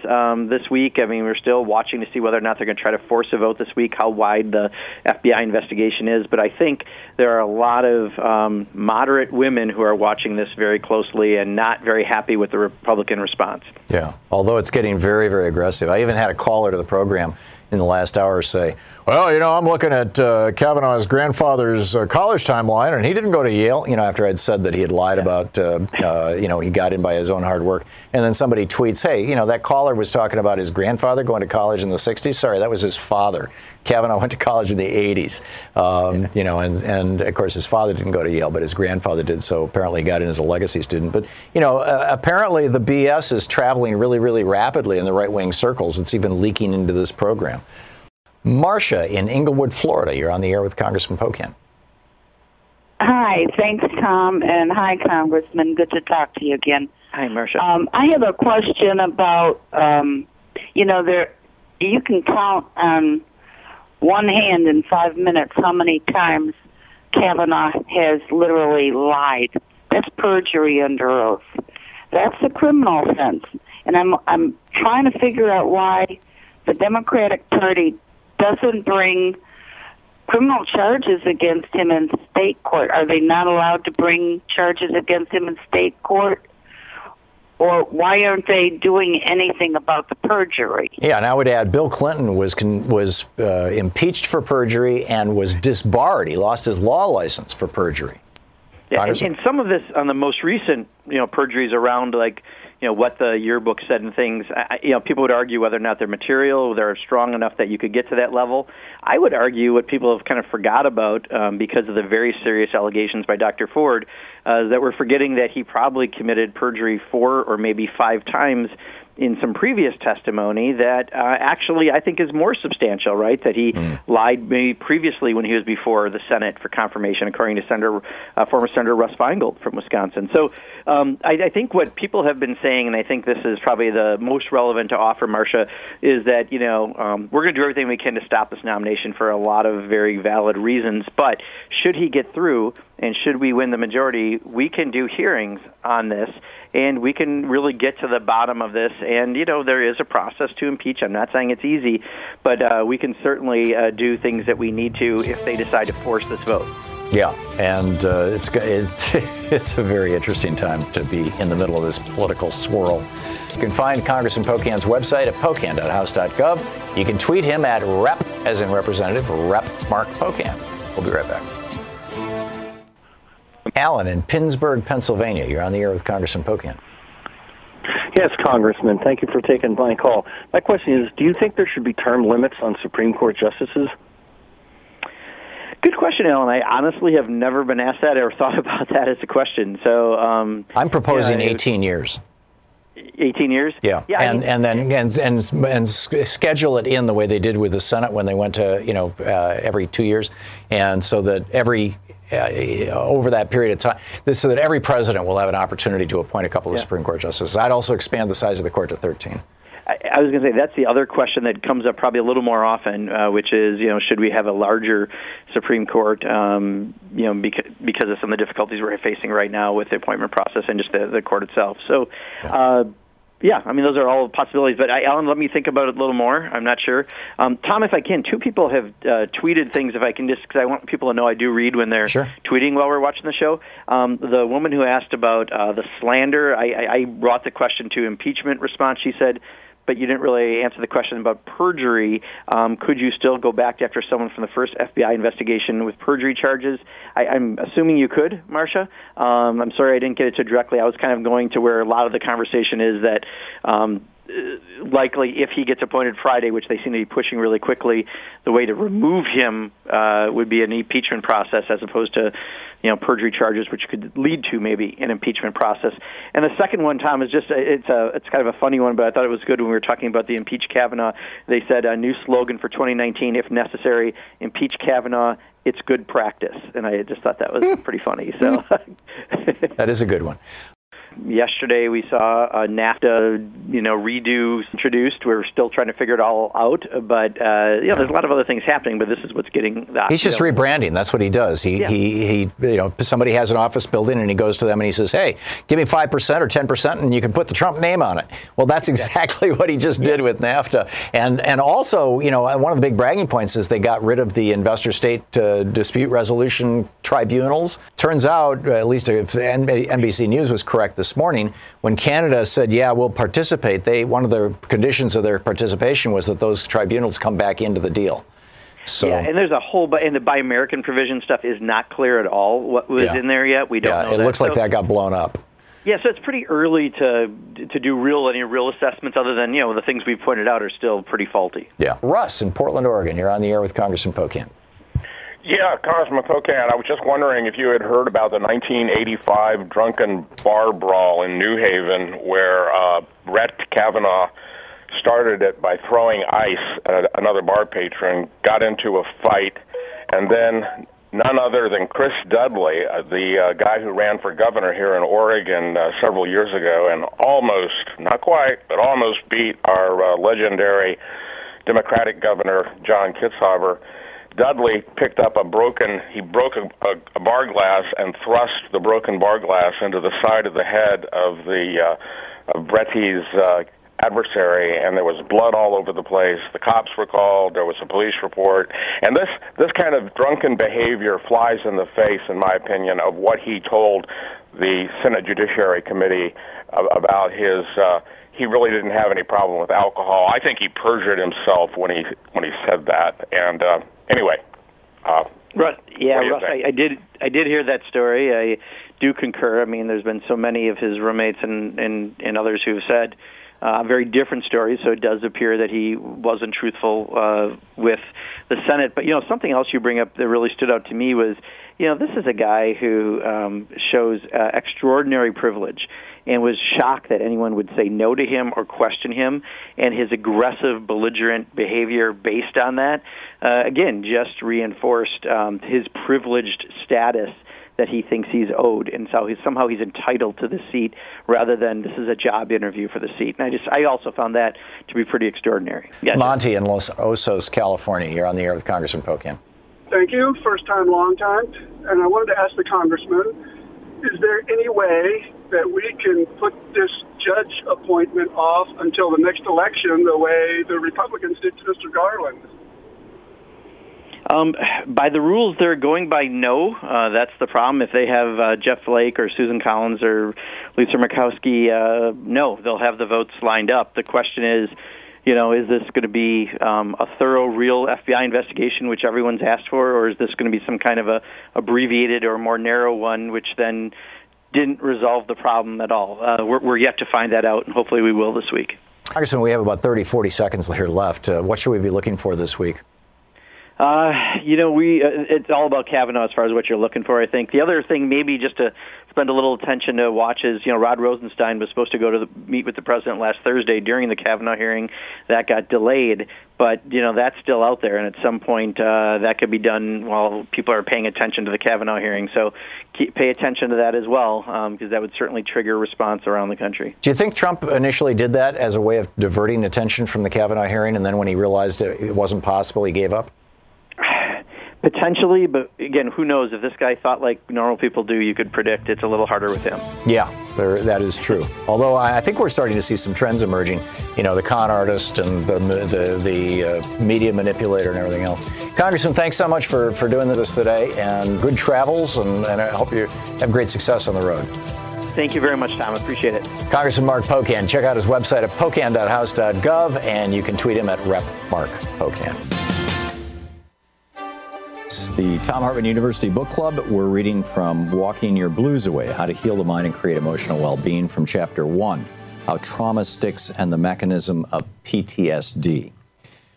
this week. I mean, we're still watching to see whether or not they're going to try to force a vote this week, how wide the FBI investigation is. But I think there are a lot of moderate women who are watching this very closely and not very happy with the Republican response. Yeah, although it's getting very, very aggressive. I even had a caller to the program in the last hour say, well, I'm looking at Kavanaugh's grandfather's college timeline, and he didn't go to Yale, after I'd said that he had lied about, he got in by his own hard work. And then somebody tweets, hey, that caller was talking about his grandfather going to college in the 60s. Sorry, that was his father. Kavanaugh went to college in the 80s, and of course, his father didn't go to Yale, but his grandfather did, so apparently he got in as a legacy student. But, apparently the BS is traveling really, really rapidly in the right-wing circles. It's even leaking into this program. Marcia in Inglewood, Florida, you're on the air with Congressman Pocan. Hi. Thanks, Tom, and hi, Congressman. Good to talk to you again. Hi, Marcia. I have a question about, you can count on one hand in 5 minutes how many times Kavanaugh has literally lied. That's perjury under oath. That's a criminal offense. And I'm trying to figure out why the Democratic Party doesn't bring criminal charges against him in state court. Are they not allowed to bring charges against him in state court? Or why aren't they doing anything about the perjury? Yeah, and I would add Bill Clinton was impeached for perjury and was disbarred. He lost his law license for perjury. Yeah, and some of this on the most recent, perjuries around like, what the yearbook said and things, people would argue whether or not they're material, they're strong enough that you could get to that level. I would argue what people have kind of forgot about because of the very serious allegations by Dr. Ford that we're forgetting that he probably committed perjury 4 or maybe 5 times in some previous testimony that actually I think is more substantial, right? That he lied maybe previously when he was before the Senate for confirmation, according to former Senator Russ Feingold from Wisconsin. So I think what people have been saying, and I think this is probably the most relevant to offer, Marcia, is that, we're going to do everything we can to stop this nomination for a lot of very valid reasons, but should he get through and should we win the majority, we can do hearings on this, and we can really get to the bottom of this. And, there is a process to impeach. I'm not saying it's easy, but we can certainly do things that we need to if they decide to force this vote. Yeah, and it's a very interesting time to be in the middle of this political swirl. You can find Congressman Pocan's website at pocan.house.gov. You can tweet him at Rep, as in Representative, Rep Mark Pocan. We'll be right back. Alan in Pittsburgh, Pennsylvania. You're on the air with Congressman Pocan. Yes, Congressman. Thank you for taking my call. My question is, do you think there should be term limits on Supreme Court justices? Good question, Alan. I honestly have never been asked that or thought about that as a question. So I'm proposing 18 years. 18 years? Yeah. And then schedule it in the way they did with the Senate when they went to, every 2 years. And so that over that period of time, so that every president will have an opportunity to appoint a couple of Supreme Court justices. I'd also expand the size of the court to 13. I was going to say that's the other question that comes up probably a little more often, which is, should we have a larger Supreme Court, because of some of the difficulties we're facing right now with the appointment process and just the court itself. So Yeah, I mean, those are all possibilities. But, Alan, let me think about it a little more. I'm not sure. Tom, if I can, two people have tweeted things, if I can just, because I want people to know I do read when they're tweeting while we're watching the show. The woman who asked about the slander, I brought the question to impeachment response. She said, but you didn't really answer the question about perjury. Could you still go back after someone from the first FBI investigation with perjury charges? I'm assuming you could, Marcia. I'm sorry I didn't get it to directly. I was kind of going to where a lot of the conversation is that likely if he gets appointed Friday, which they seem to be pushing really quickly, the way to remove him would be an impeachment process as opposed to, you know, perjury charges, which could lead to maybe an impeachment process. And the second one, Tom, is just it's kind of a funny one, but I thought it was good when we were talking about the impeach Kavanaugh. They said a new slogan for 2019, if necessary, impeach Kavanaugh, it's good practice. And I just thought that was pretty funny. So that is a good one. Yesterday we saw NAFTA, redo introduced. We're still trying to figure it all out, but there's a lot of other things happening. But this is what's getting that. He's just rebranding. That's what he does. He somebody has an office building and he goes to them and he says, "Hey, give me 5% or 10%, and you can put the Trump name on it." Well, that's exactly what he just did with NAFTA. And also, one of the big bragging points is they got rid of the investor-state dispute resolution tribunals. Turns out, at least if NBC News was correct this morning, when Canada said, yeah, we'll participate, one of the conditions of their participation was that those tribunals come back into the deal. So, yeah, and there's a whole and the Buy American provision stuff is not clear at all what was in there yet. We don't know. It looks like that got blown up. Yeah, so it's pretty early to do any real assessments other than, the things we've pointed out are still pretty faulty. Yeah. Russ in Portland, Oregon, you're on the air with Congressman Pocan. Yeah, Congressman Pocan, I was just wondering if you had heard about the 1985 drunken bar brawl in New Haven where Brett Kavanaugh started it by throwing ice at another bar patron, got into a fight, and then none other than Chris Dudley, the guy who ran for governor here in Oregon several years ago and almost, not quite, but almost beat our legendary Democratic governor, John Kitzhaber. Dudley picked up he broke a bar glass and thrust the broken bar glass into the side of the head of Bretty's adversary, and there was blood all over the place. The cops were called, there was a police report, and this kind of drunken behavior flies in the face, in my opinion, of what he told the Senate Judiciary Committee about his he really didn't have any problem with alcohol. I think he perjured himself when he said that, and anyway, Russ, I did hear that story. I do concur. I mean, there's been so many of his roommates and others who've said very different stories. So it does appear that he wasn't truthful with the Senate. But something else you bring up that really stood out to me was, this is a guy who shows extraordinary privilege and was shocked that anyone would say no to him or question him, and his aggressive, belligerent behavior based on that, again, just reinforced his privileged status that he thinks he's owed, and so somehow he's entitled to the seat rather than this is a job interview for the seat. And I also found that to be pretty extraordinary. Gotcha. Monty in Los Osos, California. You're on the air with Congressman Pocan. Thank you. First time, long time. And I wanted to ask the congressman, is there any way that we can put this judge appointment off until the next election the way the Republicans did to Mr. Garland? By the rules they're going by, no. That's the problem. If they have Jeff Flake or Susan Collins or Lisa Murkowski, no, they'll have the votes lined up. The question is, is this going to be a thorough, real FBI investigation, which everyone's asked for, or is this going to be some kind of a abbreviated or more narrow one, which then didn't resolve the problem at all? We're yet to find that out, and hopefully we will this week. Congressman, we have about 40 seconds here left. What should we be looking for this week? It's all about Kavanaugh as far as what you're looking for, I think. The other thing, maybe just to spend a little attention to watch is, Rod Rosenstein was supposed to go to meet with the president last Thursday during the Kavanaugh hearing. That got delayed, but, that's still out there, and at some point that could be done while people are paying attention to the Kavanaugh hearing. So pay attention to that as well, because that would certainly trigger response around the country. Do you think Trump initially did that as a way of diverting attention from the Kavanaugh hearing, and then when he realized it wasn't possible, he gave up? Potentially, but again, who knows? If this guy thought like normal people do, you could predict it's a little harder with him. Yeah, that is true. Although I think we're starting to see some trends emerging. You know, the con artist and the media manipulator and everything else. Congressman, thanks so much for doing this today, and good travels, and I hope you have great success on the road. Thank you very much, Tom. I appreciate it. Congressman Mark Pocan. Check out his website at pocan.house.gov, and you can tweet him at Rep Mark Pocan. The Thom Hartmann University Book Club. We're reading from Walking Your Blues Away, How to Heal the Mind and Create Emotional Well-Being, from Chapter 1, How Trauma Sticks and the Mechanism of PTSD.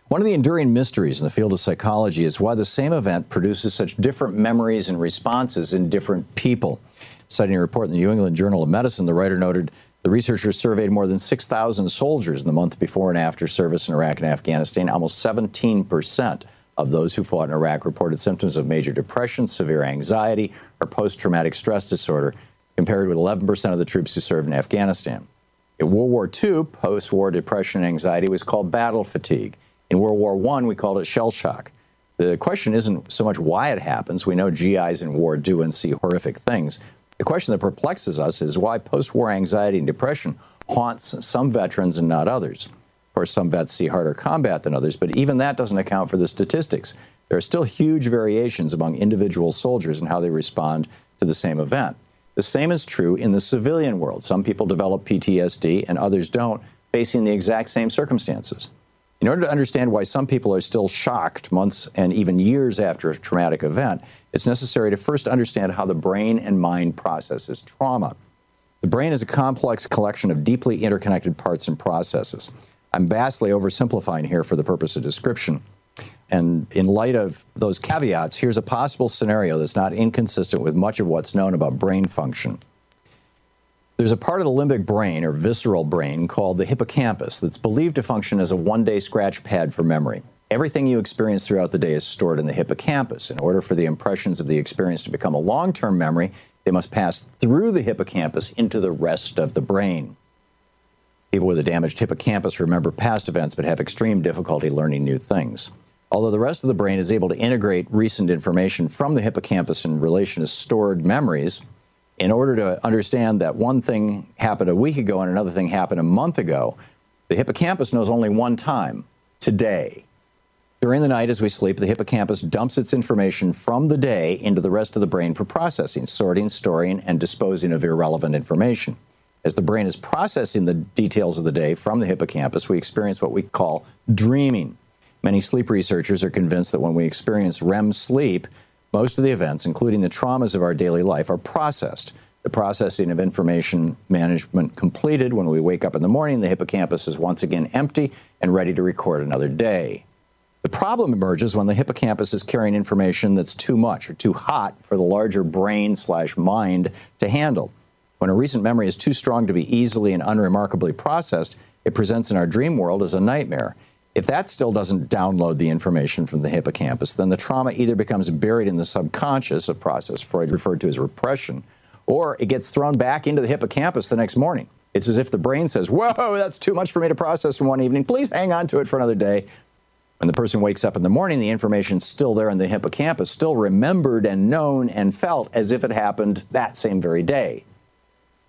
One of the enduring mysteries in the field of psychology is why the same event produces such different memories and responses in different people. Citing a report in the New England Journal of Medicine, the writer noted the researchers surveyed more than 6,000 soldiers in the month before and after service in Iraq and Afghanistan. Almost 17% of those who fought in Iraq reported symptoms of major depression, severe anxiety, or post-traumatic stress disorder, compared with 11% of the troops who served in Afghanistan. In World War II, post-war depression and anxiety was called battle fatigue. In World War I, we called it shell shock. The question isn't so much why it happens. We know GIs in war do and see horrific things. The question that perplexes us is why post-war anxiety and depression haunts some veterans and not others. Or some vets see harder combat than others, but even that doesn't account for the statistics. There are still huge variations among individual soldiers in how they respond to the same event. The same is true in the civilian world. Some people develop PTSD and others don't, facing the exact same circumstances. In order to understand why some people are still shocked months and even years after a traumatic event, it's necessary to first understand how the brain and mind processes trauma. The brain is a complex collection of deeply interconnected parts and processes. I'm vastly oversimplifying here for the purpose of description. And in light of those caveats, here's a possible scenario that's not inconsistent with much of what's known about brain function. There's a part of the limbic brain, or visceral brain, called the hippocampus that's believed to function as a one-day scratch pad for memory. Everything you experience throughout the day is stored in the hippocampus. In order for the impressions of the experience to become a long-term memory, they must pass through the hippocampus into the rest of the brain. People with a damaged hippocampus remember past events but have extreme difficulty learning new things. Although the rest of the brain is able to integrate recent information from the hippocampus in relation to stored memories, in order to understand that one thing happened a week ago and another thing happened a month ago, the hippocampus knows only one time, today. During the night as we sleep, the hippocampus dumps its information from the day into the rest of the brain for processing, sorting, storing, and disposing of irrelevant information. As the brain is processing the details of the day from the hippocampus, we experience what we call dreaming. Many sleep researchers are convinced that when we experience REM sleep, most of the events, including the traumas of our daily life, are processed. The processing of information management completed, when we wake up in the morning, the hippocampus is once again empty and ready to record another day. The problem emerges when the hippocampus is carrying information that's too much or too hot for the larger brain/mind to handle. When a recent memory is too strong to be easily and unremarkably processed, it presents in our dream world as a nightmare. If that still doesn't download the information from the hippocampus, then the trauma either becomes buried in the subconscious, a process Freud referred to as repression, or it gets thrown back into the hippocampus the next morning. It's as if the brain says, whoa, that's too much for me to process in one evening. Please hang on to it for another day. When the person wakes up in the morning, the information's still there in the hippocampus, still remembered and known and felt as if it happened that same very day.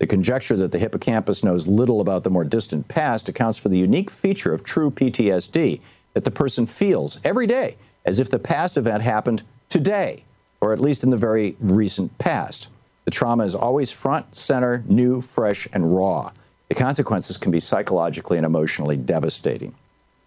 The conjecture that the hippocampus knows little about the more distant past accounts for the unique feature of true PTSD, that the person feels every day as if the past event happened today, or at least in the very recent past. The trauma is always front, center, new, fresh, and raw. The consequences can be psychologically and emotionally devastating.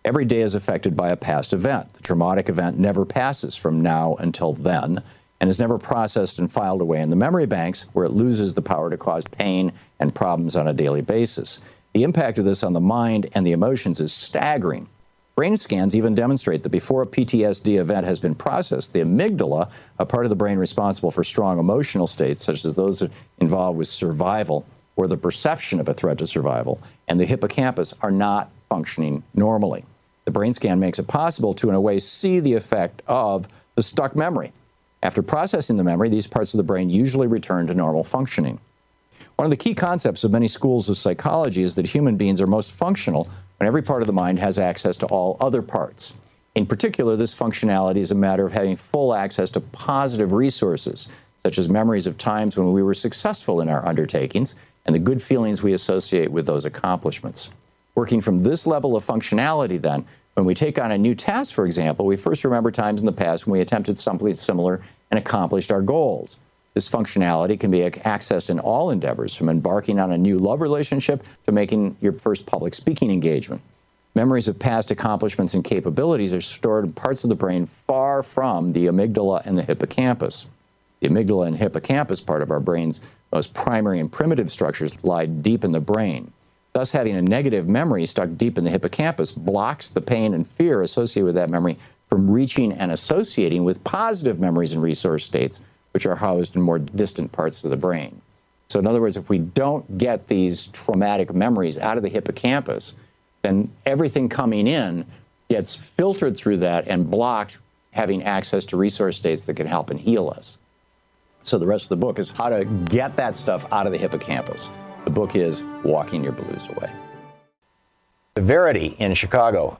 Every day is affected by a past event. The traumatic event never passes from now until then, and is never processed and filed away in the memory banks, where it loses the power to cause pain and problems on a daily basis. The impact of this on the mind and the emotions is staggering. Brain scans even demonstrate that before a PTSD event has been processed, the amygdala, a part of the brain responsible for strong emotional states, such as those involved with survival or the perception of a threat to survival, and the hippocampus are not functioning normally. The brain scan makes it possible to, in a way, see the effect of the stuck memory. After processing the memory, these parts of the brain usually return to normal functioning. One of the key concepts of many schools of psychology is that human beings are most functional when every part of the mind has access to all other parts. In particular, this functionality is a matter of having full access to positive resources, such as memories of times when we were successful in our undertakings and the good feelings we associate with those accomplishments. Working from this level of functionality, then, when we take on a new task, for example, we first remember times in the past when we attempted something similar and accomplished our goals. This functionality can be accessed in all endeavors, from embarking on a new love relationship to making your first public speaking engagement. Memories of past accomplishments and capabilities are stored in parts of the brain far from the amygdala and the hippocampus. The amygdala and hippocampus, part of our brain's most primary and primitive structures, lie deep in the brain. Thus, having a negative memory stuck deep in the hippocampus blocks the pain and fear associated with that memory from reaching and associating with positive memories and resource states, which are housed in more distant parts of the brain. So in other words, if we don't get these traumatic memories out of the hippocampus, then everything coming in gets filtered through that and blocked having access to resource states that can help and heal us. So the rest of the book is how to get that stuff out of the hippocampus. The book is Walking Your Blues Away. Verity in Chicago.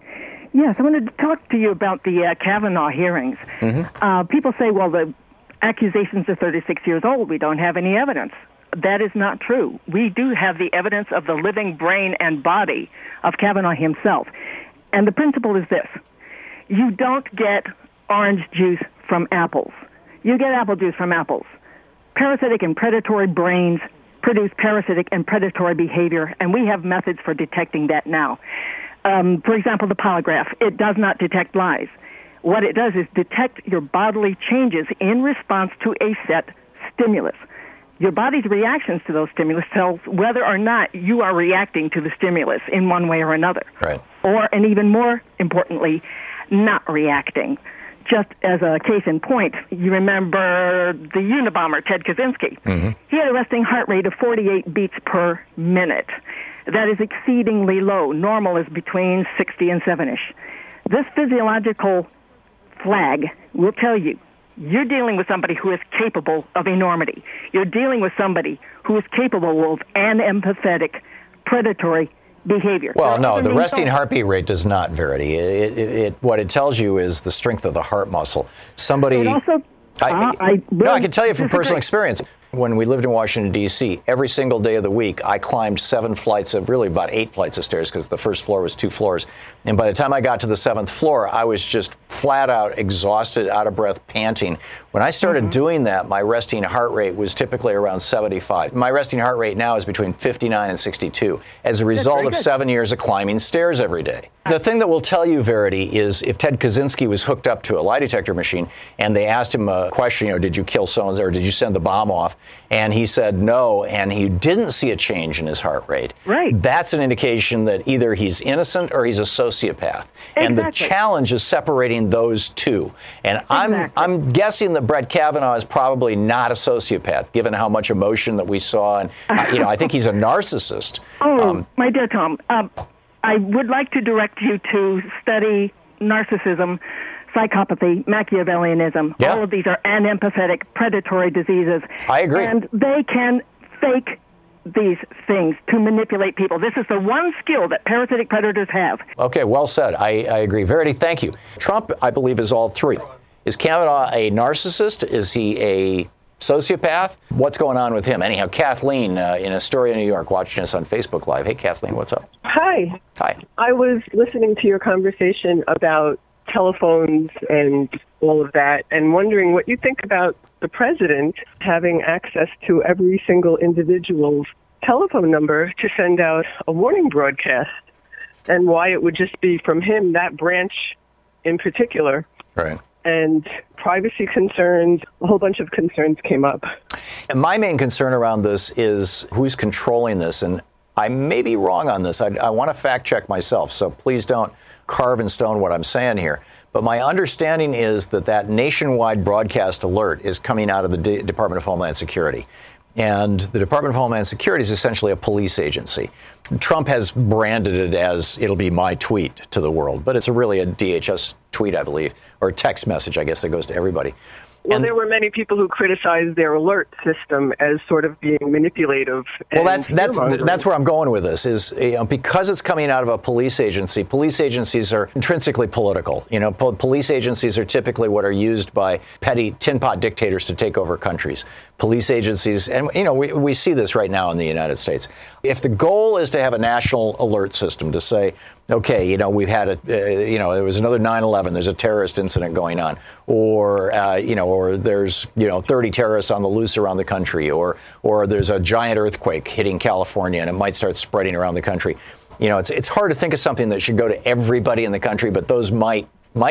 Yes, I wanted to talk to you about the Kavanaugh hearings. Mm-hmm. People say, well, the accusations are 36 years old. We don't have any evidence. That is not true. We do have the evidence of the living brain and body of Kavanaugh himself. And the principle is this. You don't get orange juice from apples. You get apple juice from apples. Parasitic and predatory brains produce parasitic and predatory behavior, and we have methods for detecting that now. For example, the polygraph. It does not detect lies. What it does is detect your bodily changes in response to a set stimulus. Your body's reactions to those stimulus tells whether or not you are reacting to the stimulus in one way or another. Right. Or, and even more importantly, not reacting. Just as a case in point, you remember the Unabomber, Ted Kaczynski. Mm-hmm. He had a resting heart rate of 48 beats per minute. That is exceedingly low. Normal is between 60 and 7-ish. This physiological flag will tell you, you're dealing with somebody who is capable of enormity. You're dealing with somebody who is capable of an empathetic, predatory behavior. Well, no, the resting heartbeat rate does not, Verity. What it tells you is the strength of the heart muscle. Somebody, also, I can tell you from personal experience. When we lived in Washington, D.C., every single day of the week, I climbed 8 flights of stairs because the first floor was 2 floors. And by the time I got to the 7th floor, I was just flat out exhausted, out of breath, panting. When I started doing that, my resting heart rate was typically around 75. My resting heart rate now is between 59 and 62 as a result of 7 years of climbing stairs every day. The thing that will tell you, Verity, is if Ted Kaczynski was hooked up to a lie detector machine and they asked him a question, you know, did you kill someone or did you send the bomb off? And he said no, and he didn't see a change in his heart rate. Right. That's an indication that either he's innocent or he's a sociopath. Exactly. And the challenge is separating those two. And I'm guessing that Brett Kavanaugh is probably not a sociopath, given how much emotion that we saw. And you know, I think he's a narcissist. My dear Tom, I would like to direct you to study narcissism, psychopathy, Machiavellianism. Yeah. All of these are anempathetic, predatory diseases. I agree. And they can fake these things to manipulate people. This is the one skill that parasitic predators have. Okay, well said. I agree. Verity, thank you. Trump, I believe, is all three. Is Kavanaugh a narcissist? Is he a sociopath? What's going on with him? Anyhow, Kathleen in Astoria, New York, watching us on Facebook Live. Hey, Kathleen, what's up? Hi. Hi. I was listening to your conversation about telephones and all of that, and wondering what you think about the president having access to every single individual's telephone number to send out a warning broadcast, and why it would just be from him, that branch in particular. Right. And privacy concerns, a whole bunch of concerns came up. And my main concern around this is who's controlling this, and I may be wrong on this. I want to fact check myself, so please don't carve in stone what I'm saying here. But my understanding is that that nationwide broadcast alert is coming out of the Department of Homeland Security. And the Department of Homeland Security is essentially a police agency. Trump has branded it as it'll be my tweet to the world, but it's really a DHS tweet, I believe, or text message, I guess, that goes to everybody. Well, there were many people who criticized their alert system as sort of being manipulative. Well, that's where I'm going with this is, you know, because it's coming out of a police agency. Police agencies are intrinsically political. You know, police agencies are typically what are used by petty tin pot dictators to take over countries. Police agencies, and you know, we see this right now in the United States. If the goal is to have a national alert system to say, okay, you know, we've had a, you know, there was another 9/11, there's a terrorist incident going on, or you know, or there's, you know, 30 terrorists on the loose around the country, or there's a giant earthquake hitting California and it might start spreading around the country. You know, it's hard to think of something that should go to everybody in the country, but those might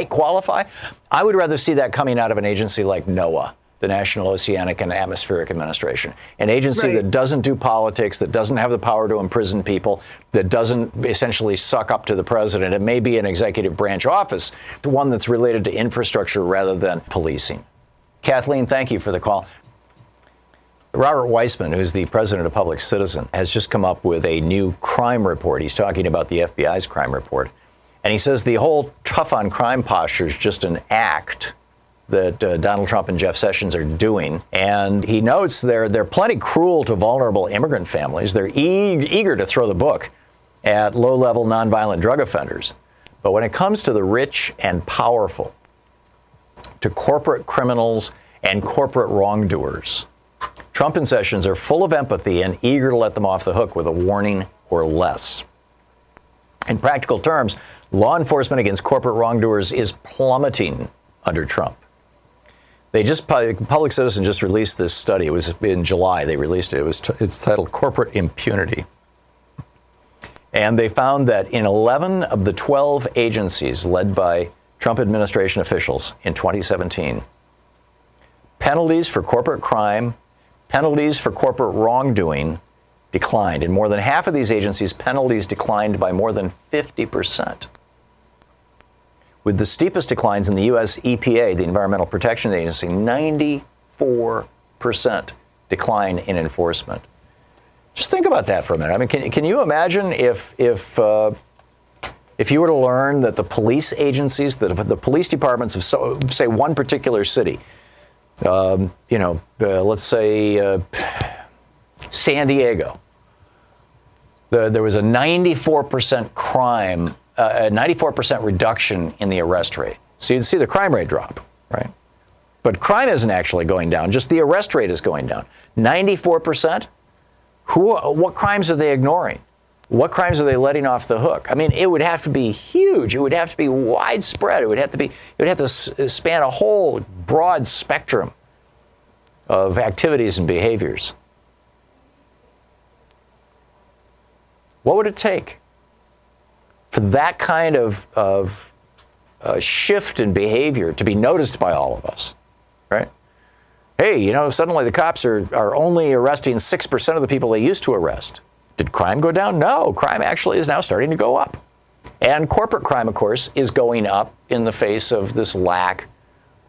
qualify. I would rather see that coming out of an agency like NOAA, the National Oceanic and Atmospheric Administration, an agency that doesn't do politics, that doesn't have the power to imprison people, that doesn't essentially suck up to the president. It may be an executive branch office, the one that's related to infrastructure rather than policing. Kathleen, thank you for the call. Robert Weissman, who's the president of Public Citizen, has just come up with a new crime report. He's talking about the FBI's crime report. And he says the whole tough on crime posture is just an act that Donald Trump and Jeff Sessions are doing. And he notes they're plenty cruel to vulnerable immigrant families. They're eager to throw the book at low-level nonviolent drug offenders. But when it comes to the rich and powerful, to corporate criminals and corporate wrongdoers, Trump and Sessions are full of empathy and eager to let them off the hook with a warning or less. In practical terms, law enforcement against corporate wrongdoers is plummeting under Trump. Public Citizen just released this study. It was in July they released it. It's titled Corporate Impunity. And they found that in 11 of the 12 agencies led by Trump administration officials in 2017, penalties for corporate crime, penalties for corporate wrongdoing declined. In more than half of these agencies, penalties declined by more than 50%. With the steepest declines in the U.S. EPA, the Environmental Protection Agency, 94% decline in enforcement. Just think about that for a minute. I mean, can you imagine if you were to learn that the police agencies, the police departments of, say, one particular city, you know, let's say San Diego, there was a 94% crime, a 94% reduction in the arrest rate. So you'd see the crime rate drop, right? But crime isn't actually going down, just the arrest rate is going down. 94%? What crimes are they ignoring? What crimes are they letting off the hook? I mean, it would have to be huge. It would have to be widespread. It would have to span a whole broad spectrum of activities and behaviors. What would it take for that kind of shift in behavior to be noticed by all of us, right? Hey, you know, suddenly the cops are only arresting 6% of the people they used to arrest. Did crime go down? No, crime actually is now starting to go up. And corporate crime, of course, is going up in the face of this lack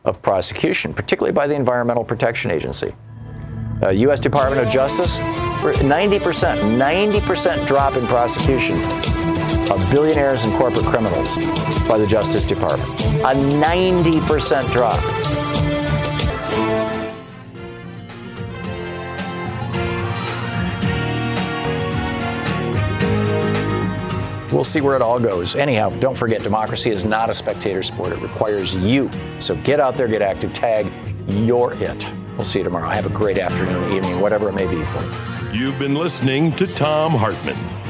of prosecution, particularly by the Environmental Protection Agency. U.S. Department of Justice, 90% drop in prosecutions of billionaires and corporate criminals by the Justice Department. A 90% drop. We'll see where it all goes. Anyhow, don't forget, democracy is not a spectator sport. It requires you. So get out there, get active, tag, you're it. We'll see you tomorrow. Have a great afternoon, evening, whatever it may be for you. You've been listening to Thom Hartmann.